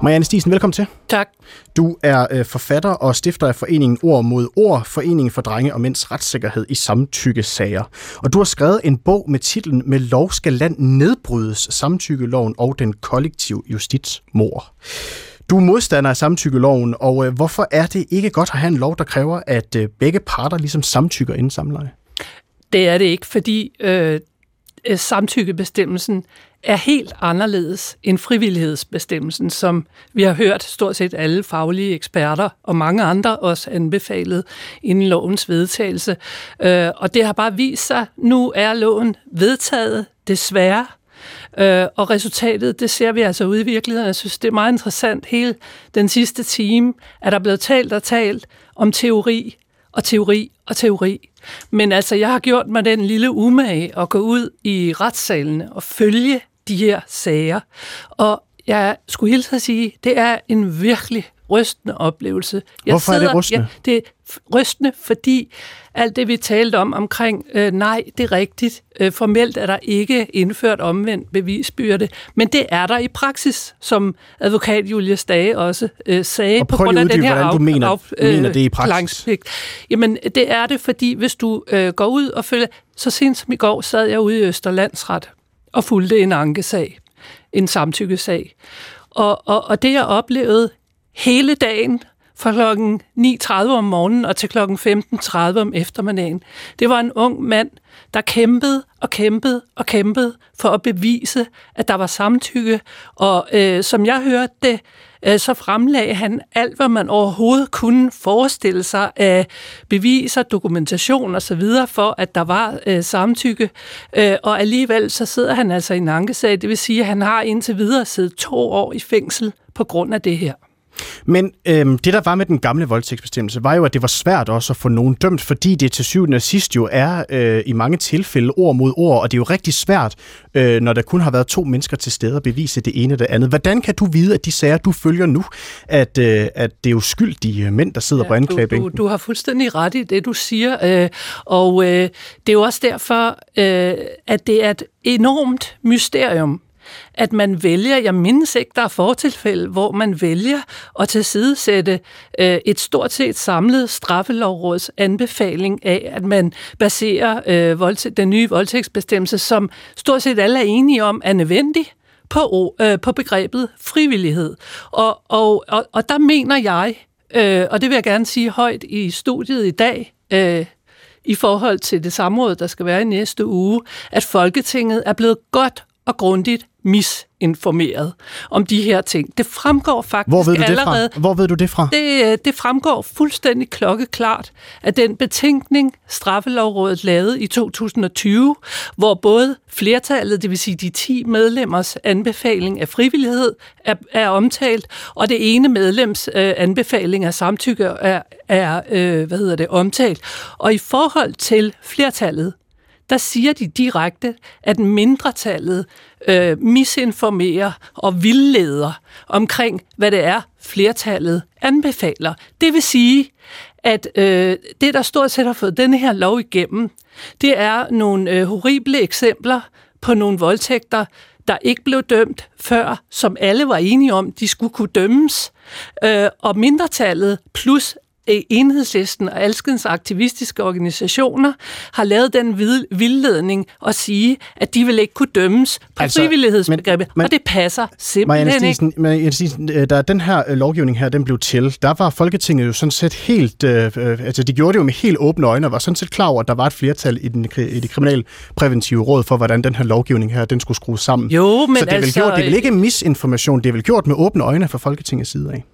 Marianne Stidsen, velkommen til. Tak. Du er øh, forfatter og stifter af Foreningen Ord mod ord, Foreningen for drenge og mænds retssikkerhed i samtykkesager. Og du har skrevet en bog med titlen Med lov skal land nedbrydes, samtykkeloven og den kollektive justitsmord. Du er modstander af samtykkeloven, og øh, hvorfor er det ikke godt at have en lov, der kræver, at øh, begge parter ligesom samtykker inden samleje? Det er det ikke, fordi øh, samtykkebestemmelsen er helt anderledes end frivillighedsbestemmelsen, som vi har hørt stort set alle faglige eksperter og mange andre også anbefalet inden lovens vedtagelse. Og det har bare vist sig, nu er loven vedtaget, desværre. Og resultatet, det ser vi altså ude i virkeligheden. Jeg synes, det er meget interessant. Hele den sidste time er der blevet talt og talt om teori og teori og teori. Men altså, jeg har gjort mig den lille umage at gå ud i retssalene og følge de her sager. Og jeg skulle hilse at sige, det er en virkelig rystende oplevelse. Jeg Hvorfor sidder, er det rystende? Ja, det er rystende, fordi alt det, vi talte om omkring, øh, nej, det er rigtigt. Øh, formelt er der ikke indført omvendt bevisbyrde, men det er der i praksis, som advokat Julie Stage også øh, sagde. Og prøv på grund af den her af, mener, af, øh, mener det i praksis. Jamen, det er det, fordi hvis du øh, går ud og følger... Så sent som i går sad jeg ude i Østre Landsret og fulgte en ankesag, en samtykkesag. Og, og, og det, jeg oplevede hele dagen, fra klokken ni tredive om morgenen og til klokken femten tredive om eftermiddagen. Det var en ung mand, der kæmpede og kæmpede og kæmpede for at bevise, at der var samtykke. Og øh, som jeg hørte det, øh, så fremlagde han alt, hvad man overhovedet kunne forestille sig af beviser, dokumentation osv. for, at der var øh, samtykke. Øh, og alligevel så sidder han altså i en ankesag. Det vil sige, at han har indtil videre siddet to år i fængsel på grund af det her. Men øhm, det, der var med den gamle voldtægtsbestemmelse, var jo, at det var svært også at få nogen dømt, fordi det til syvende og sidst jo er øh, i mange tilfælde ord mod ord, og det er jo rigtig svært, øh, når der kun har været to mennesker til stede at bevise det ene og det andet. Hvordan kan du vide, at de sager, du følger nu, at, øh, at det er uskyldige mænd, der sidder ja, på anklagebænken? Du, du, du har fuldstændig ret i det, du siger, øh, og øh, det er jo også derfor, øh, at det er et enormt mysterium, at man vælger, jeg mindes ikke, der er fortilfælde, hvor man vælger at tilsidesætte øh, et stort set samlet straffelovråds anbefaling af, at man baserer øh, voldtæ- den nye voldtægtsbestemmelse, som stort set alle er enige om, er nødvendig på, øh, på begrebet frivillighed. Og, og, og, og der mener jeg, øh, og det vil jeg gerne sige højt i studiet i dag, øh, i forhold til det samråd, der skal være i næste uge, at Folketinget er blevet godt og grundigt misinformeret om de her ting. Det fremgår faktisk Hvor ved du det allerede... Fra? Hvor ved du det fra? Det, det fremgår fuldstændig klokkeklart af den betænkning, Straffelovrådet lavede i to tusind og tyve, hvor både flertallet, det vil sige de ti medlemmers anbefaling af frivillighed, er, er omtalt, og det ene medlems øh, anbefaling af samtykke er, er øh, hvad hedder det, omtalt. Og i forhold til flertallet, der siger de direkte, at mindretallet øh, misinformerer og vildleder omkring, hvad det er, flertallet anbefaler. Det vil sige, at øh, det, der stort set har fået denne her lov igennem, det er nogle øh, horrible eksempler på nogle voldtægter, der ikke blev dømt før, som alle var enige om, de skulle kunne dømmes. Øh, og mindretallet plus Enhedslisten og alskens aktivistiske organisationer har lavet den vildledning og sige, at de vil ikke kunne dømmes på altså, frivillighedsbegrebet, men, men, og det passer simpelthen Stidsen, ikke. Marianne Stidsen, da den her lovgivning her, den blev til, der var Folketinget jo sådan set helt, øh, altså de gjorde det jo med helt åbne øjne, og var sådan set klar over, at der var et flertal i, den, i det kriminalpræventive råd for, hvordan den her lovgivning her, den skulle skrues sammen. Jo, men så det er, altså, gjort, det er vel ikke misinformation, det er vel gjort med åbne øjne fra Folketingets side af.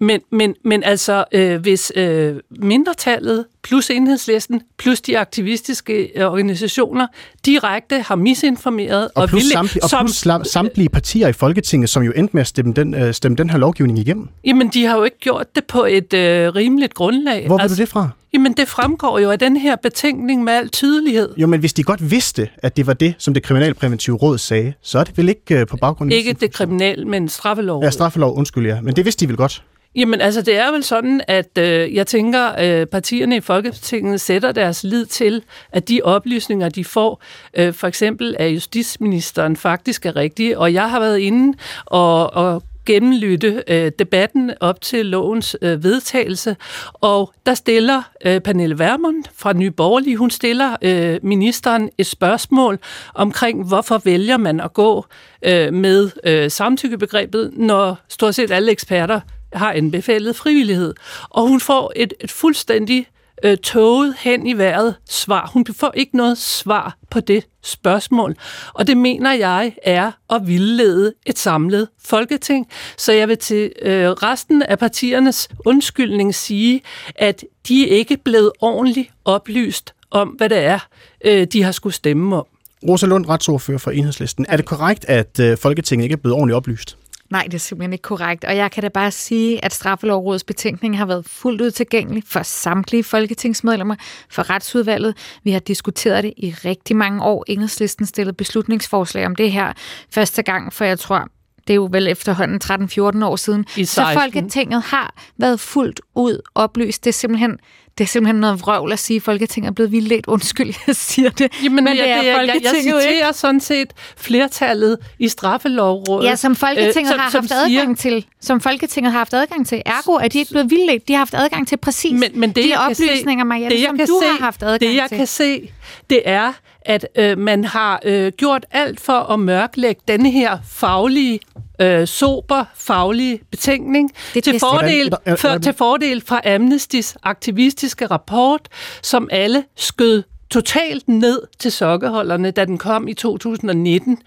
Men, men, men altså, øh, hvis øh, mindretallet plus Enhedslisten plus de aktivistiske organisationer direkte har misinformeret og, og plus, ville, samtlige, og som, plus la, samtlige partier i Folketinget, som jo endte med at stemme den, øh, stemme den her lovgivning igennem. Jamen, de har jo ikke gjort det på et øh, rimeligt grundlag. Hvor altså, ved du det fra? Jamen, det fremgår jo af den her betænkning med al tydelighed. Jo, men hvis de godt vidste, at det var det, som det kriminalpræventive råd sagde, så er det vel ikke øh, på baggrund af... Ikke det kriminal, men straffelov. Ja, straffelov, undskyld, ja. Men det vidste de vel godt. Jamen, altså, det er vel sådan, at øh, jeg tænker, øh, partierne i Folketinget sætter deres lid til, at de oplysninger, de får, øh, for eksempel af justitsministeren, faktisk er rigtige. Og jeg har været inde og... og gennemlytte øh, debatten op til lovens øh, vedtagelse, og der stiller øh, Pernille Vermund fra Nye Borgerlige, hun stiller øh, ministeren et spørgsmål omkring, hvorfor vælger man at gå øh, med øh, samtykkebegrebet, når stort set alle eksperter har anbefalet frivillighed. Og hun får et, et fuldstændig øh, tåget hen i vejret svar. Hun får ikke noget svar på det spørgsmål. Og det mener jeg er at vildlede et samlet Folketing. Så jeg vil til øh, resten af partiernes undskyldning sige, at de ikke er blevet ordentligt oplyst om, hvad det er, øh, de har skulle stemme om. Rosa Lund, retsordfører for Enhedslisten. Er det korrekt, at øh, Folketinget ikke er blevet ordentligt oplyst? Nej, det er simpelthen ikke korrekt, og jeg kan da bare sige, at Straffelovrådets betænkning har været fuldt ud tilgængelig for samtlige folketingsmedlemmer, for retsudvalget. Vi har diskuteret det i rigtig mange år. Enhedslisten stillede beslutningsforslag om det her første gang, for jeg tror, det er jo vel efterhånden tretten fjorten år siden. Så Folketinget har været fuldt ud oplyst. Det er simpelthen... Det er simpelthen noget vrøvl at sige, at Folketinget er blevet vildledt. Undskyld, jeg siger det. Jamen, men det er jeg, Folketinget jeg, jeg citerer ikke. Sådan set flertallet i Straffelovrådet. Ja, som Folketinget øh, som, har haft adgang siger, til. Som Folketinget har haft adgang til. Ergo er de ikke blevet vildledt. De har haft adgang til præcis men, men det, de oplysninger, Marianne, det, som du se, har haft adgang til. Det, jeg til. Kan se, det er, at øh, man har øh, gjort alt for at mørklægge denne her faglige Øh, sober, faglig betænkning det, til, fordel, for, til fordel fra Amnestys aktivistiske rapport, som alle skød totalt ned til sokkeholderne, da den kom i to tusind og nitten.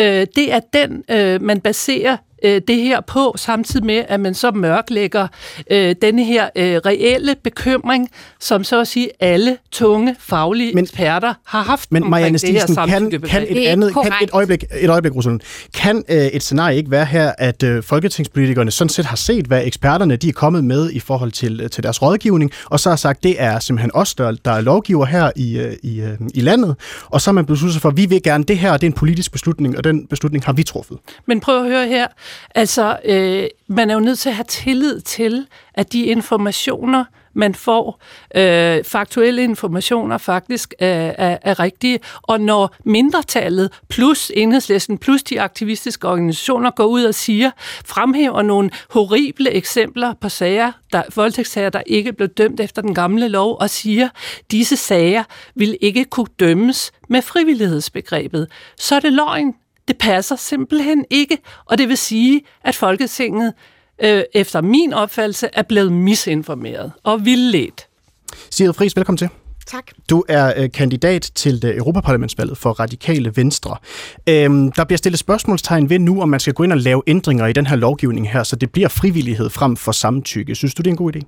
Øh, det er den, øh, man baserer øh, det her på, samtidig med, at man så mørklægger øh, denne her øh, reelle bekymring, som så at sige alle tunge faglige men, eksperter har haft. Men Marianne Stidsen, kan, kan et andet, kan et øjeblik, et øjeblik, Rosa Lund, kan øh, et scenarie ikke være her, at øh, folketingspolitikerne sådan set har set, hvad eksperterne de er kommet med i forhold til, øh, til deres rådgivning, og så har sagt, det er simpelthen os, der, der er lovgiver her i, øh, i, øh, i landet, og så har man besluttet sig for, vi vil gerne det her, og det er en politisk beslutning, og den beslutning har vi truffet. Men prøv at høre her, altså, øh, man er jo nødt til at have tillid til, at de informationer, man får, øh, faktuelle informationer faktisk øh, er, er rigtige. Og når mindretallet plus Enhedslisten plus de aktivistiske organisationer går ud og siger, fremhæver nogle horrible eksempler på sager, der, voldtægtssager, der ikke blev dømt efter den gamle lov, og siger, disse sager vil ikke kunne dømmes med frivillighedsbegrebet, så er det løgn. Det passer simpelthen ikke, og det vil sige, at Folketinget øh, efter min opfattelse, er blevet misinformeret og vildledt. Sigrid Friis, velkommen til. Tak. Du er øh, kandidat til øh, Europaparlamentsvalget for Radikale Venstre. Øhm, der bliver stillet spørgsmålstegn ved nu, om man skal gå ind og lave ændringer i den her lovgivning her, så det bliver frivillighed frem for samtykke. Synes du, det er en god idé?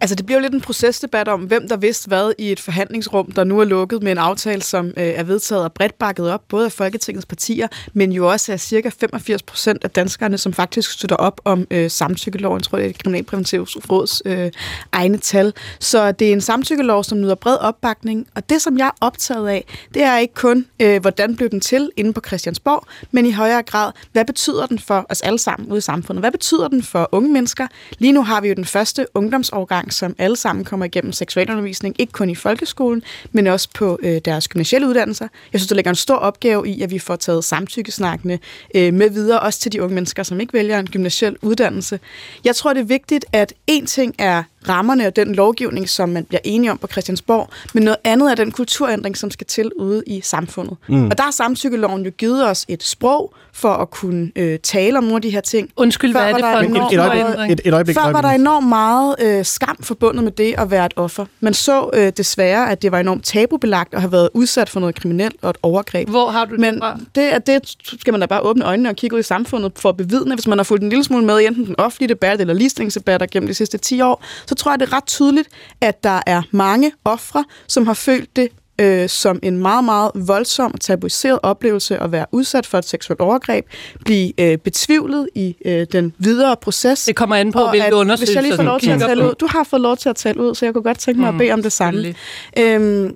Altså, det bliver jo lidt en procesdebat om, hvem der vidste hvad i et forhandlingsrum, der nu er lukket med en aftale, som øh, er vedtaget og bredt bakket op, både af Folketingets partier, men jo også af cirka femogfirs procent af danskerne, som faktisk støtter op om øh, samtykkeloven, tror jeg, det er Kriminalpræventive Råds øh, egne tal. Så det er en samtykkelov, som nyder bred op Opbakning. Og det, som jeg er optaget af, det er ikke kun, øh, hvordan blev den til inde på Christiansborg, men i højere grad, hvad betyder den for os alle sammen ude i samfundet? Hvad betyder den for unge mennesker? Lige nu har vi jo den første ungdomsårgang, som alle sammen kommer igennem seksualundervisning, ikke kun i folkeskolen, men også på øh, deres gymnasielle uddannelser. Jeg synes, der ligger en stor opgave i, at vi får taget samtykkesnakkene øh, med videre, også til de unge mennesker, som ikke vælger en gymnasiel uddannelse. Jeg tror, det er vigtigt, at én ting er rammerne og den lovgivning, som man bliver enige om på Christiansborg, men noget andet er den kulturændring, som skal til ude i samfundet. Mm. Og der har samtykkeloven jo givet os et sprog for at kunne øh, tale om nogle af de her ting. Undskyld, før hvad er det for en kulturændring? Et, et øjeblik. Før var der enormt meget øh, skam forbundet med det at være et offer. Man så øh, desværre, at det var enormt tabubelagt at have været udsat for noget kriminelt og et overgreb. Hvor har du det Men det, det skal man da bare åbne øjnene og kigge ud i samfundet for at bevidne, hvis man har fulgt en lille smule med i enten den offentlige debat eller ligestillingsdebatter gennem de sidste ti år, så tror jeg, det er ret tydeligt, at der er mange ofre, som har følt det øh, som en meget, meget voldsom og tabuiseret oplevelse at være udsat for et seksuelt overgreb, blive øh, betvivlet i øh, den videre proces. Det kommer an på, og hvilke undersøgelser. Hvis jeg lige får lov til at tale ud. Du har fået lov til at tale ud, så jeg kunne godt tænke mig mm, at bede om det samme. Øhm,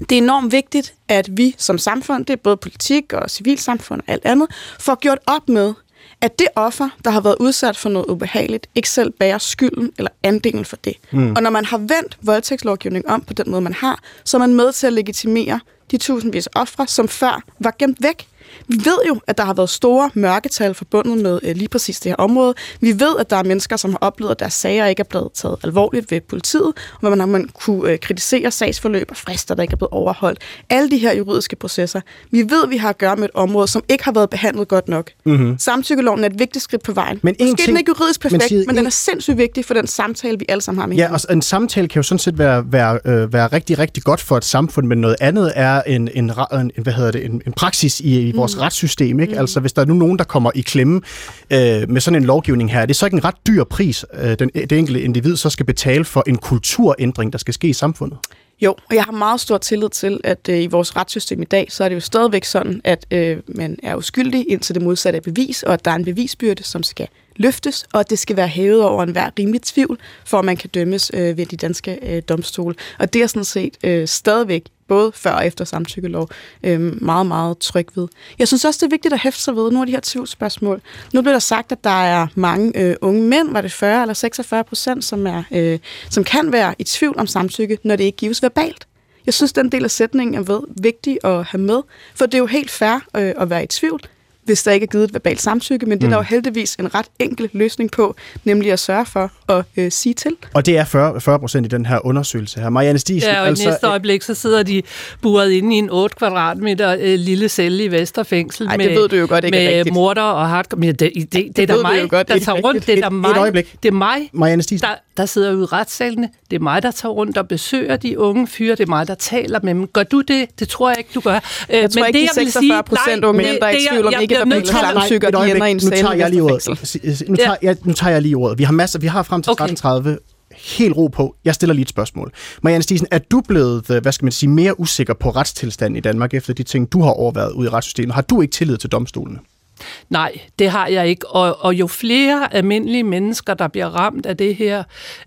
det er enormt vigtigt, at vi som samfund, det er både politik og civilsamfund og alt andet, får gjort op med, at det offer, der har været udsat for noget ubehageligt, ikke selv bærer skylden eller andelen for det. Mm. Og når man har vendt voldtægtslovgivningen om på den måde, man har, så er man med til at legitimere de tusindvis af ofre, som før var gemt væk. Vi ved jo, at der har været store mørketal forbundet med øh, lige præcis det her område. Vi ved, at der er mennesker, som har oplevet, at deres sager ikke er blevet taget alvorligt ved politiet, og hvor man har man kunne øh, kritisere sagsforløb og frister, der ikke er blevet overholdt. Alle de her juridiske processer. Vi ved, at vi har at gøre med et område, som ikke har været behandlet godt nok. Mm-hmm. Samtykkeloven er et vigtigt skridt på vejen. Men Måske ting, den ikke juridisk perfekt, men, siger, men den er sindssygt vigtig for den samtale, vi alle sammen har med. Ja, og en samtale kan jo sådan set være, være, øh, være rigtig, rigtig godt for et samfund, men noget andet er en, en, en, hvad hedder det, en, en praksis i, i vores mm. retssystem, ikke? Mm. Altså, hvis der er nu nogen, der kommer i klemme øh, med sådan en lovgivning her, det er så ikke en ret dyr pris, øh, den, det enkelte individ så skal betale for en kulturændring, der skal ske i samfundet? Jo, og jeg har meget stor tillid til, at øh, i vores retssystem i dag, så er det jo stadigvæk sådan, at øh, man er uskyldig indtil det modsatte er bevis, og at der er en bevisbyrde, som skal løftes, og at det skal være hævet over enhver rimelig tvivl, for at man kan dømmes øh, ved de danske øh, domstole. Og det er sådan set øh, stadigvæk både før og efter samtykkelov, øh, meget, meget tryg ved. Jeg synes også, det er vigtigt at hæfte sig ved nogle af de her tvivlsspørgsmål. Nu bliver der sagt, at der er mange øh, unge mænd, var det fyrre eller seksogfyrre procent, som, øh, som kan være i tvivl om samtykke, når det ikke gives verbalt. Jeg synes, den del af sætningen er ved, vigtig at have med, for det er jo helt fair øh, at være i tvivl, hvis der ikke er givet et verbalt samtykke, men det er der jo heldigvis en ret enkel løsning på, nemlig at sørge for at øh, sige til. Og det er fyrre procent i den her undersøgelse her. Marianne Stidsen, ja, og altså, i næste øjeblik, så sidder de buret inde i en otte kvadratmeter øh, lille celle i Vesterfængsel. Ej, det ved du jo godt ikke rigtigt. Med morder og hardcore. Det, det, det, det, det er der mig, der tager rundt. Det er der mig, det er mig, Marianne Stidsen, der, der sidder ude i retssalene. Det er mig, der tager rundt og besøger de unge fyre. Det er mig, der taler med dem. Gør du det? Det tror jeg ikke, du gør. Jeg tror men ikke, det, de seksogfyrre procent unge mænd, der er i tvivl om ikke. Nu tager jeg lige ordet. Vi har masser, vi har frem til tretten tredive. Helt ro på. Jeg stiller lige et spørgsmål. Marianne Stidsen, er du blevet, hvad skal man sige, mere usikker på retstilstanden i Danmark efter de ting, du har overvejet ude i retssystemet? Har du ikke tillid til domstolene? Nej, det har jeg ikke. Og, og jo flere almindelige mennesker, der bliver ramt af det her,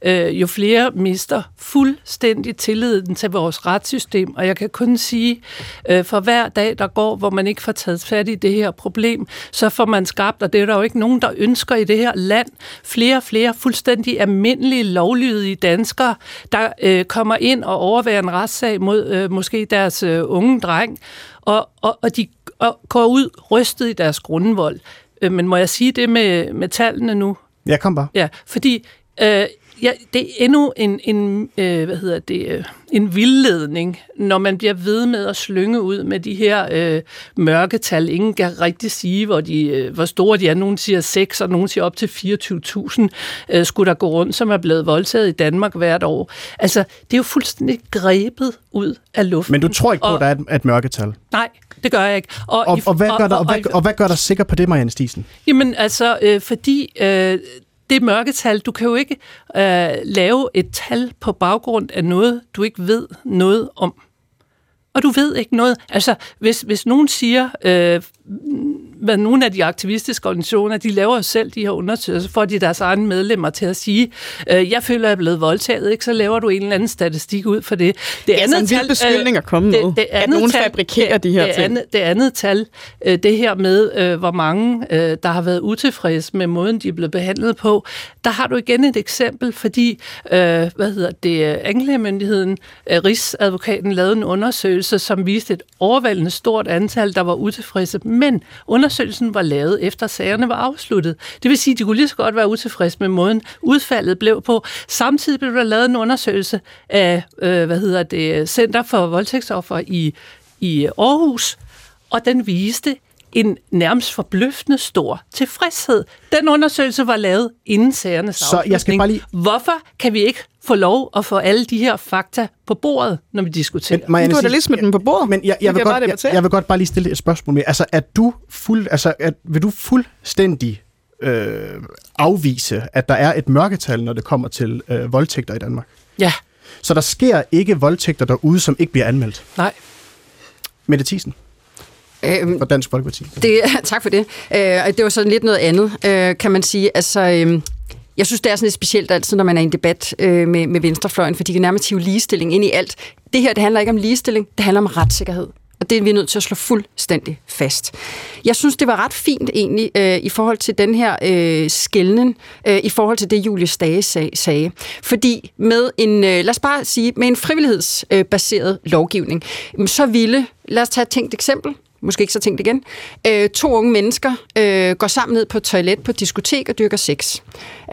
øh, jo flere mister fuldstændig tilliden til vores retssystem. Og jeg kan kun sige, øh, for hver dag, der går, hvor man ikke får taget fat i det her problem, så får man skabt, og det er der jo ikke nogen, der ønsker i det her land, flere og flere fuldstændig almindelige, lovlydige danskere, der øh, kommer ind og overværer en retssag mod øh, måske deres øh, unge dreng, og, og, og de og går ud rystet i deres grundvold. Men må jeg sige det med, med tallene nu? Ja, kom bare. Ja, fordi øh, ja, det er endnu en, en øh, hvad hedder det, øh, en vildledning, når man bliver ved med at slynge ud med de her øh, mørketal. Ingen kan rigtig sige, hvor, de, øh, hvor store de er. Nogen siger seks, og nogen siger op til fireogtyve tusind øh, skulle der gå rundt, som er blevet voldtaget i Danmark hvert år. Altså, det er jo fuldstændig grebet ud af luften. Men du tror ikke på, at der er et, et mørketal? Nej, det gør jeg ikke. Og, og, og, hvad, gør og, der, og, og, hvad, og hvad gør der sikker på det, Marianne Stidsen? Jamen, altså, øh, fordi... Øh, det mørketal, du kan jo ikke øh, lave et tal på baggrund af noget, du ikke ved noget om. Og du ved ikke noget. Altså, hvis, hvis nogen siger, øh, hvad nogle af de aktivistiske organisationer, de laver jo selv de her undersøgelser, så får de deres egne medlemmer til at sige, øh, jeg føler, jeg er blevet voldtaget, ikke? Så laver du en eller anden statistik ud for det. Det er ja, sådan en vild beskyldning at komme med, at nogen fabrikerer de her det ting. Andet, det andet tal, øh, det her med, øh, hvor mange, øh, der har været utilfredse med måden, de er blevet behandlet på, der har du igen et eksempel, fordi, øh, hvad hedder det, anklagemyndigheden, øh, Rigsadvokaten lavede en undersøgelse, som viste et overvældende stort antal, der var utilfredse, men undersøgelsen var lavet efter sagerne var afsluttet. Det vil sige, at de kunne lige så godt være utilfredse med måden udfaldet blev på. Samtidig blev der lavet en undersøgelse af øh, hvad hedder det, Center for Voldtægtsoffer i, i Aarhus, og den viste en nærmest forbløffende stor tilfredshed. Den undersøgelse var lavet inden sagernes afslutning. Så jeg skal bare lige... Hvorfor kan vi ikke få lov at få alle de her fakta på bordet, når vi diskuterer? Men, Marianne, du har da lige smidt den på bordet. Men jeg, jeg, vil godt, jeg, jeg vil godt bare lige stille et spørgsmål mere. Altså, er du fuld, altså er, vil du fuldstændig øh, afvise, at der er et mørketal, når det kommer til øh, voldtægter i Danmark? Ja. Så der sker ikke voldtægter derude, som ikke bliver anmeldt? Nej. Mette Thiesen? For Dansk Folkeparti. Det, tak for det. Det var sådan lidt noget andet, kan man sige. Altså, jeg synes, det er sådan lidt specielt altid, når man er i en debat med, med venstrefløjen, fordi det er nærmest hive ligestilling ind i alt. Det her, det handler ikke om ligestilling, det handler om retssikkerhed. Og det er vi nødt til at slå fuldstændig fast. Jeg synes, det var ret fint egentlig øh, i forhold til den her øh, skelnen, øh, i forhold til det, Julie Stage sag, sagde. Fordi med en, øh, lad os bare sige, med en frivillighedsbaseret lovgivning, så ville, lad os tage et tænkt eksempel, måske ikke så tænkt igen, øh, to unge mennesker øh, går sammen ned på et toilet på et diskotek og dyrker sex.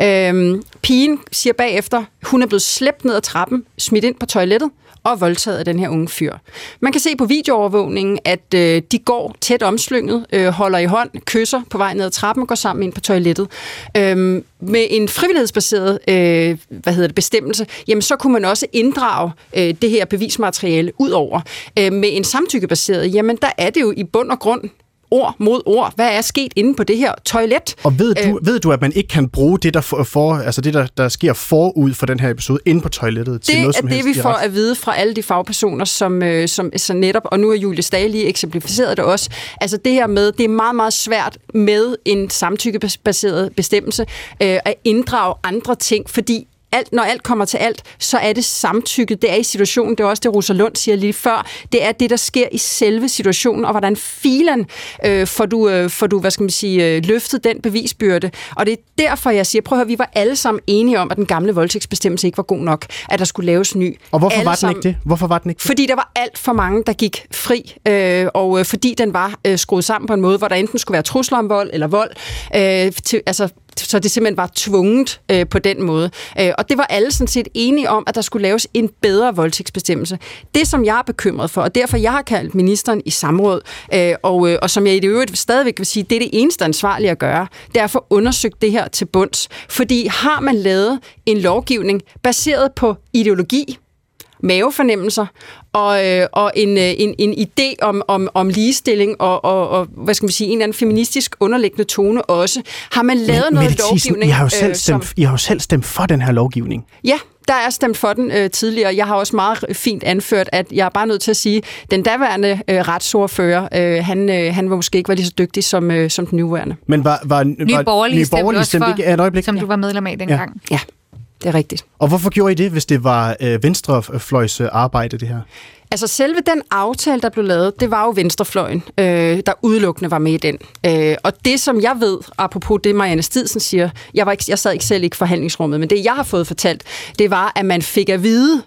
Øh, pigen siger bagefter, hun er blevet slæbt ned ad trappen, smidt ind på toilettet og voldtaget af den her unge fyr. Man kan se på videoovervågningen, at øh, de går tæt omslynget, øh, holder i hånd, kysser på vej ned ad trappen og går sammen ind på toilettet. Øh, med en frivillighedsbaseret øh, hvad hedder det, bestemmelse, jamen så kunne man også inddrage øh, det her bevismateriale ud over. Øh, med en samtykkebaseret, jamen der er det jo i bund og grund ord mod ord. Hvad er sket inde på det her toilet? Og ved du, øh, ved du at man ikke kan bruge det, der, for, for, altså det der, der sker forud for den her episode inde på toilettet til noget som helst? Det er det, vi får at vide fra alle de fagpersoner, som, øh, som så netop, og nu er Julie Stage lige eksemplificeret det også, altså det her med, det er meget, meget svært med en samtykkebaseret bestemmelse øh, at inddrage andre ting, fordi alt, når alt kommer til alt, så er det samtykket. Det er i situationen, det er også det, Rosa Lund siger lige før. Det er det, der sker i selve situationen, og hvordan filen øh, får du, øh, får du hvad skal man sige, øh, løftet den bevisbyrde. Og det er derfor, jeg siger, prøv at høre, vi var alle sammen enige om, at den gamle voldtægtsbestemmelse ikke var god nok, at der skulle laves ny. Og hvorfor alle var den sammen, ikke det? Hvorfor var den ikke det? Fordi der var alt for mange, der gik fri, øh, og øh, fordi den var øh, skruet sammen på en måde, hvor der enten skulle være trusler om vold eller vold, øh, til, altså... så det simpelthen var tvunget øh, på den måde. Øh, og det var alle sådan set enige om, at der skulle laves en bedre voldtægtsbestemmelse. Det, som jeg er bekymret for, og derfor jeg har kaldt ministeren i samråd, øh, og, øh, og som jeg i det øvrigt stadigvæk vil sige, det er det eneste ansvarlige at gøre, det er at få undersøgt det her til bunds. Fordi har man lavet en lovgivning baseret på ideologi, mavefornemmelser og, øh, og en, øh, en, en idé om, om, om ligestilling og, og, og hvad skal man sige, en eller anden feministisk underliggende tone også. Har man lavet men, noget lovgivning? I har, jo selv stemt, øh, som... I har jo selv stemt for den her lovgivning. Ja, der er stemt for den øh, tidligere. Jeg har også meget fint anført, at jeg er bare nødt til at sige, at den daværende øh, retsordfører, øh, han, øh, han var måske ikke var lige så dygtig som, øh, som den nuværende. Men var, var, var Nye Borgerlige stemte, stemte også for, et øjeblik? Som ja. Du var medlem af dengang? Ja. Ja. Det er rigtigt. Og hvorfor gjorde I det, hvis det var øh, venstrefløjs arbejde, det her? Altså selve den aftale, der blev lavet, det var jo venstrefløjen, øh, der udelukkende var med i den. Øh, og det, som jeg ved, apropos det, Marianne Stidsen siger, jeg, var ikke, jeg sad ikke selv i forhandlingsrummet, men det, jeg har fået fortalt, det var, at man fik at vide,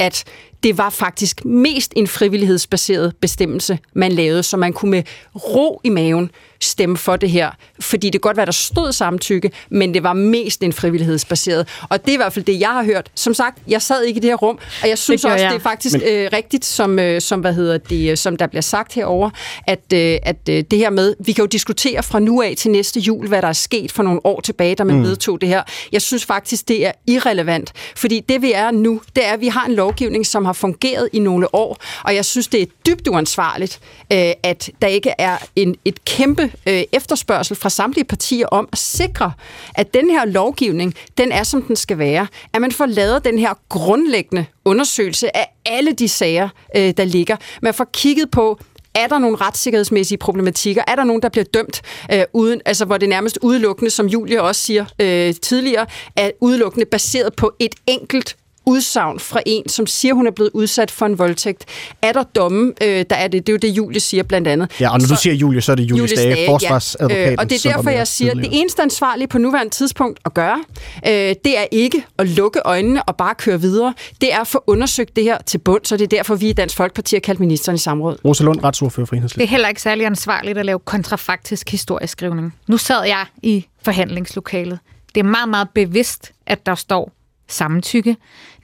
at det var faktisk mest en frivillighedsbaseret bestemmelse, man lavede, så man kunne med ro i maven stemme for det her. Fordi det kan godt være, der stod samtykke, men det var mest en frivillighedsbaseret. Og det er i hvert fald det, jeg har hørt. Som sagt, jeg sad ikke i det her rum, og jeg synes det også, jeg. det er faktisk men... øh, rigtigt, som, øh, som, hvad hedder det, som der bliver sagt herover, at, øh, at øh, det her med, vi kan jo diskutere fra nu af til næste jul, hvad der er sket for nogle år tilbage, da man mm. vedtog det her. Jeg synes faktisk, det er irrelevant. Fordi det, vi er nu, det er, at vi har en lovgivning, som har fungeret i nogle år, og jeg synes, det er dybt uansvarligt, øh, at der ikke er en, et kæmpe øh, efterspørgsel fra samtlige partier om at sikre, at den her lovgivning, den er, som den skal være. At man får lavet den her grundlæggende undersøgelse af alle de sager, øh, der ligger. Man får kigget på, er der nogle retssikkerhedsmæssige problematikker? Er der nogen, der bliver dømt, øh, uden, altså, hvor det nærmest udelukkende, som Julie også siger øh, tidligere, er udelukkende baseret på et enkelt udsagn fra en, som siger, hun er blevet udsat for en voldtægt. Er der domme, øh, der er det. Det er jo det, Julie siger blandt andet. Ja, og når så, du siger Julie, så er det Julie, Julie Stage, forsvarsadvokaten. Ja. Øh, og det er derfor, er jeg siger, at det eneste ansvarlige på nuværende tidspunkt at gøre, øh, det er ikke at lukke øjnene og bare køre videre. Det er at få undersøgt det her til bund, så det er derfor, vi i Dansk Folkeparti har kaldt ministeren i samråd. Rosa Lund, retsordfører for Enhedslisten. Det er heller ikke særlig ansvarligt at lave kontrafaktisk historieskrivning. Nu sad jeg i forhandlingslokalet. Det er meget, meget bevidst, at der står samtykke.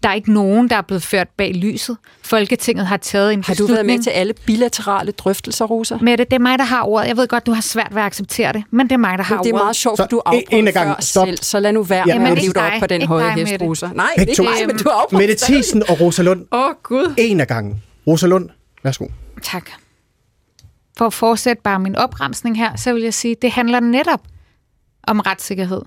Der er ikke nogen, der er blevet ført bag lyset. Folketinget har taget en beslutning. Har du været med til alle bilaterale drøftelser, Rosa? Mette, det er mig, der har ordet. Jeg ved godt, du har svært ved at acceptere det, men det er mig, der har ordet. Det er ordet. Meget sjovt, at du afbrød før selv, så lad nu være ja, med at blive dig op på den høje hest, Rosa. Nej, ikke dig, men du har afbrød. Mette Thiesen og Rosa Lund. Åh, oh, Gud. En af gangen. Rosa Lund, værsgo. Tak. For at fortsætte bare min opremsning her, så vil jeg sige, det handler netop om retssikkerhed.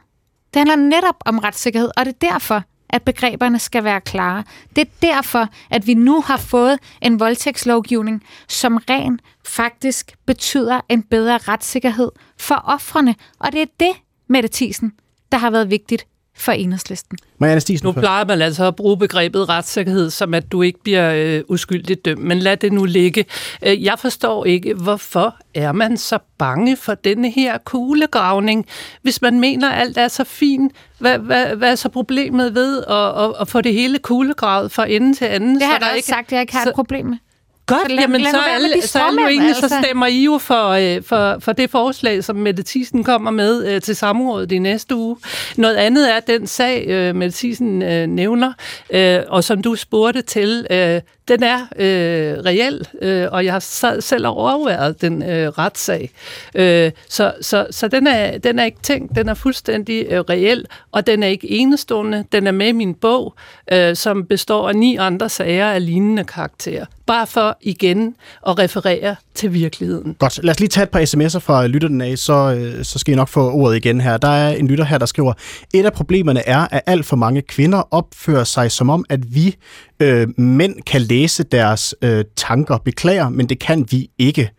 Det handler netop om retssikkerhed, og det er derfor, at begreberne skal være klare. Det er derfor, at vi nu har fået en voldtægtslovgivning, som rent faktisk betyder en bedre retssikkerhed for ofrene. Og det er det, Mette Thiesen, der har været vigtigt for Enhedslisten. Marianne Stidsen, nu plejer man altså at bruge begrebet retssikkerhed, som at du ikke bliver øh, uskyldigt dømt, men lad det nu ligge. Jeg forstår ikke, hvorfor er man så bange for denne her kuglegravning, hvis man mener, alt er så fint. Hvad, hvad, hvad er så problemet ved at, at, at få det hele kuglegravet fra ende til anden? Det har jeg ikke sagt, at jeg ikke har så et problem med. Godt, så lad, jamen lad så, alle, så, alle egentlig, altså. så stemmer I jo for, øh, for, for det forslag, som Mette Thiesen kommer med øh, til samrådet i næste uge. Noget andet er den sag, øh, Mette Thiesen øh, nævner, øh, og som du spurgte til, øh, den er øh, reel, øh, og jeg har selv overværet den øh, retssag. Øh, så så, så den, er, den er ikke tænkt, den er fuldstændig øh, reel, og den er ikke enestående. Den er med i min bog, øh, som består af ni andre sager af lignende karakterer. Bare for igen at referere til virkeligheden. Godt. Lad os lige tage et par sms'er fra lytterne af, så, så skal I nok få ordet igen her. Der er en lytter her, der skriver, et af problemerne er, at alt for mange kvinder opfører sig som om, at vi øh, mænd kan læse deres øh, tanker. Beklager, men det kan vi ikke.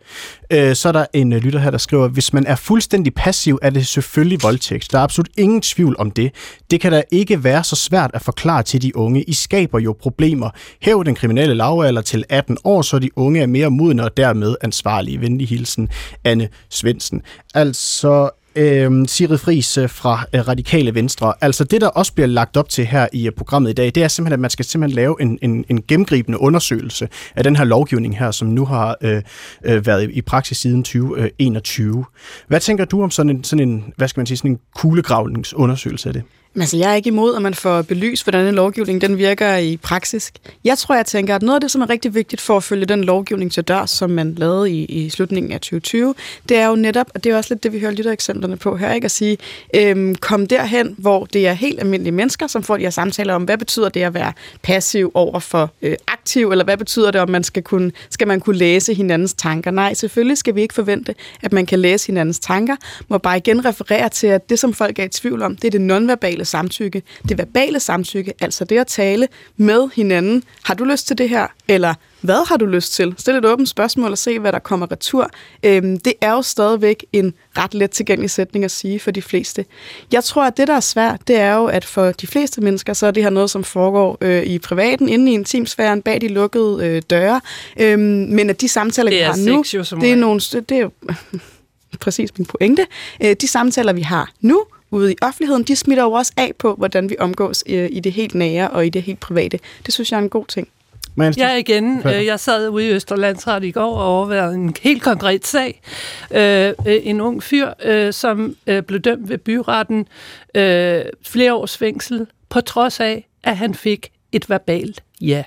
Øh, så er der en lytter her, der skriver, hvis man er fuldstændig passiv, er det selvfølgelig voldtægt. Der er absolut ingen tvivl om det. Det kan da ikke være så svært at forklare til de unge. I skaber jo problemer. Hæv den kriminelle lavalder til atten år, så de unge er mere modne og dermed ansvarlige. Venlig hilsen, Anne Svendsen. Altså, øh, Sigrid Friis fra Radikale Venstre. Altså, det der også bliver lagt op til her i programmet i dag, det er simpelthen, at man skal simpelthen lave en, en, en gennemgribende undersøgelse af den her lovgivning her, som nu har øh, været i praksis siden tyve enogtyve. Hvad tænker du om sådan en, sådan en, hvad skal man sige, sådan en kuglegravningsundersøgelse af det? Altså, jeg er ikke imod, at man får belyst, hvordan den lovgivning den virker i praksis. Jeg tror, jeg tænker, at noget af det, som er rigtig vigtigt for at følge den lovgivning til dørs, som man lavede i, i slutningen af tyve tyve, det er jo netop, og det er også lidt det, vi hører lyttereksemplerne på her, ikke? At sige, øhm, kom derhen, hvor det er helt almindelige mennesker, som får de her samtaler om, hvad betyder det at være passiv over for øh, aktiv, eller hvad betyder det, om man skal kunne, skal man kunne læse hinandens tanker? Nej, selvfølgelig skal vi ikke forvente, at man kan læse hinandens tanker. Må bare igen referere til, at det, som folk er i tvivl om, det er det nonverbale samtykke. Det verbale samtykke, altså det at tale med hinanden. Har du lyst til det her? Eller hvad har du lyst til? Stil et åbent spørgsmål og se, hvad der kommer retur. Øhm, det er jo stadigvæk en ret let tilgængelig sætning at sige for de fleste. Jeg tror, at det, der er svært, det er jo, at for de fleste mennesker, så er det her noget, som foregår øh, i privaten, inde i intimsfæren, bag de lukkede øh, døre. Øhm, men at de samtaler, vi har nu, det er nogle... Det er jo præcis min pointe. Øh, de samtaler, vi har nu, ude i offentligheden, de smitter jo også af på, hvordan vi omgås i det helt nære og i det helt private. Det synes jeg er en god ting. Ja, igen. Øh, jeg sad ude i Østre Landsret i går og overværede en helt konkret sag. Øh, en ung fyr, øh, som øh, blev dømt ved byretten øh, flere års fængsel, på trods af, at han fik et verbalt ja.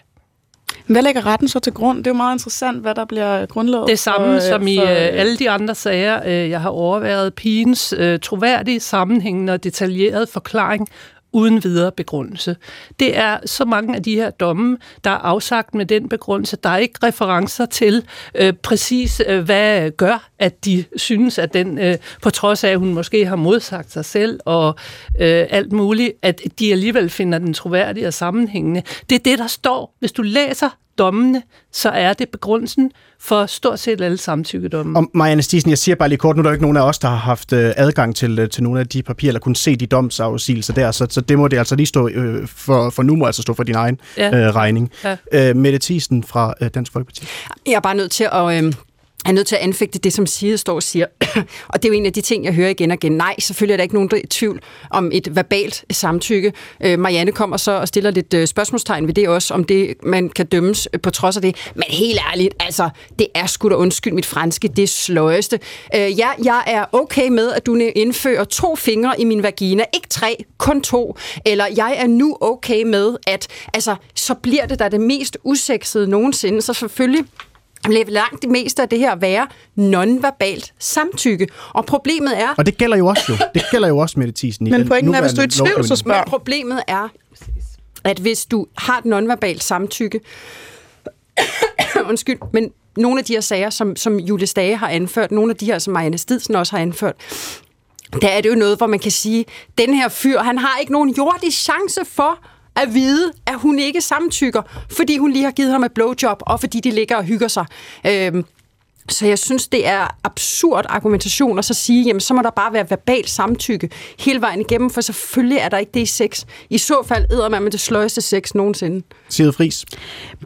Hvad lægger retten så til grund? Det er jo meget interessant, hvad der bliver grundlaget. Det samme for, som i for, alle de andre sager, jeg har overværet. Pigens troværdige, sammenhængende og detaljeret forklaring uden videre begrundelse. Det er så mange af de her domme, der er afsagt med den begrundelse. Der er ikke referencer til øh, præcis, øh, hvad gør, at de synes, at den, øh, på trods af, at hun måske har modsagt sig selv og øh, alt muligt, at de alligevel finder den troværdige og sammenhængende. Det er det, der står. Hvis du læser dommene, så er det begrundelsen for stort set alle samtykkedomme. Og Marianne Stidsen, jeg siger bare lige kort, nu er der jo ikke nogen af os, der har haft adgang til, til nogle af de papirer, eller kunne se de domsafsigelser der, så, så det må det altså lige stå, øh, for, for nu må altså stå for din egen ja. øh, regning. Ja. Øh, Mette Thiesen fra øh, Dansk Folkeparti. Jeg er bare nødt til at... Øh Jeg er nødt til at anfægte det, som Sigrid står og siger. Og det er jo en af de ting, jeg hører igen og igen. Nej, selvfølgelig er der ikke nogen tvivl om et verbalt samtykke. Øh, Marianne kommer så og stiller lidt spørgsmålstegn ved det også, om det, man kan dømmes på trods af det. Men helt ærligt, altså, det er sgu da undskyld mit franske, det sløjeste. Øh, ja, jeg er okay med, at du indfører to fingre i min vagina, ikke tre, kun to. Eller jeg er nu okay med, at altså, så bliver det da det mest usexede nogensinde. Så selvfølgelig langt det meste af det her at være nonverbalt samtykke. Og problemet er... Og det gælder jo også jo. Det gælder jo også Mette Thiesen. Men pointen er, hvis du er i tvivl, så spørg. Men problemet er, at hvis du har et nonverbalt samtykke... Undskyld, men nogle af de her sager, som, som Julie Stage har anført, nogle af de her, som Marianne Stidsen også har anført... Der er det jo noget, hvor man kan sige, den her fyr, han har ikke nogen jordig chance for... at vide, at hun ikke samtykker, fordi hun lige har givet ham et blowjob, og fordi de ligger og hygger sig. Øhm, så jeg synes, det er absurd argumentation at så sige, jamen så må der bare være verbal samtykke hele vejen igennem, for selvfølgelig er der ikke det i sex. I så fald æder man med det sløjeste sex nogensinde. Sigrid Friis.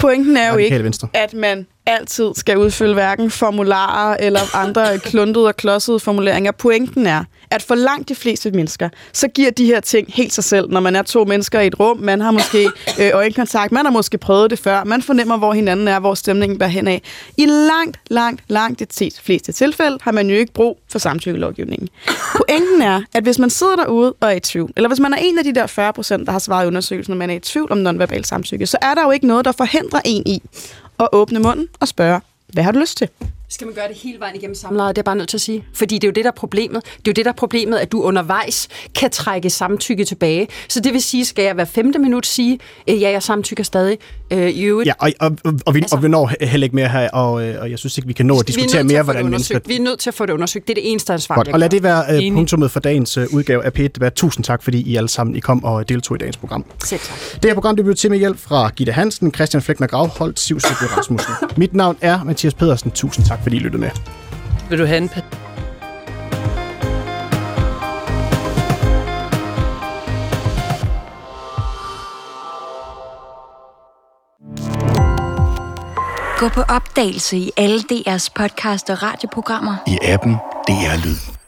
Pointen er jo Radikale ikke, Venstre. At man altid skal udfylde hverken formularer eller andre kluntede og klodsede formuleringer. Pointen er, at for langt de fleste mennesker, så giver de her ting helt sig selv, når man er to mennesker i et rum. Man har måske øh, øjenkontakt, man har måske prøvet det før, man fornemmer, hvor hinanden er, hvor stemningen bærer henad. I langt, langt, langt de fleste tilfælde har man jo ikke brug for samtykkelovgivningen. Pointen er, at hvis man sidder derude og er i tvivl, eller hvis man er en af de der fyrre procent, der har svaret i undersøgelsen, når man er i tvivl om nonverbal samtykke, så er der jo ikke noget, der forhindrer en i at åbne munden og spørge, hvad har du lyst til? Skal man gøre det hele vejen igennem samlejet? Det er jeg bare nødt til at sige. Fordi det er jo det, der er problemet. Det er jo det, der er problemet, at du undervejs kan trække samtykke tilbage. Så det vil sige, skal jeg hver femte minut sige, øh, ja, jeg samtykker stadig øh, i øvrigt. Ja, og, og, og, og, vi, altså, og vi når heller ikke mere her, og, og jeg synes ikke, vi kan nå at diskutere mere, hvordan mennesker... Vi er nødt til at få det undersøgt. Det er det eneste ansvar, godt. Og lad det være øh, punktummet for dagens øh, udgave af P et-debat. Tusind tak, fordi I alle sammen I kom og deltog i dagens program. Selv tak. Det her program blev til med hjælp fra Gitte Hansen, Christian Fleckner Gravholdt, Siv Søby Rasmussen. Mit navn er Mathias Pedersen. Tusind tak. Tak fordi I lyttede med. Vil du have en pat? Gå på opdagelse i alle D R's podcast og radioprogrammer. I appen D R Lyd.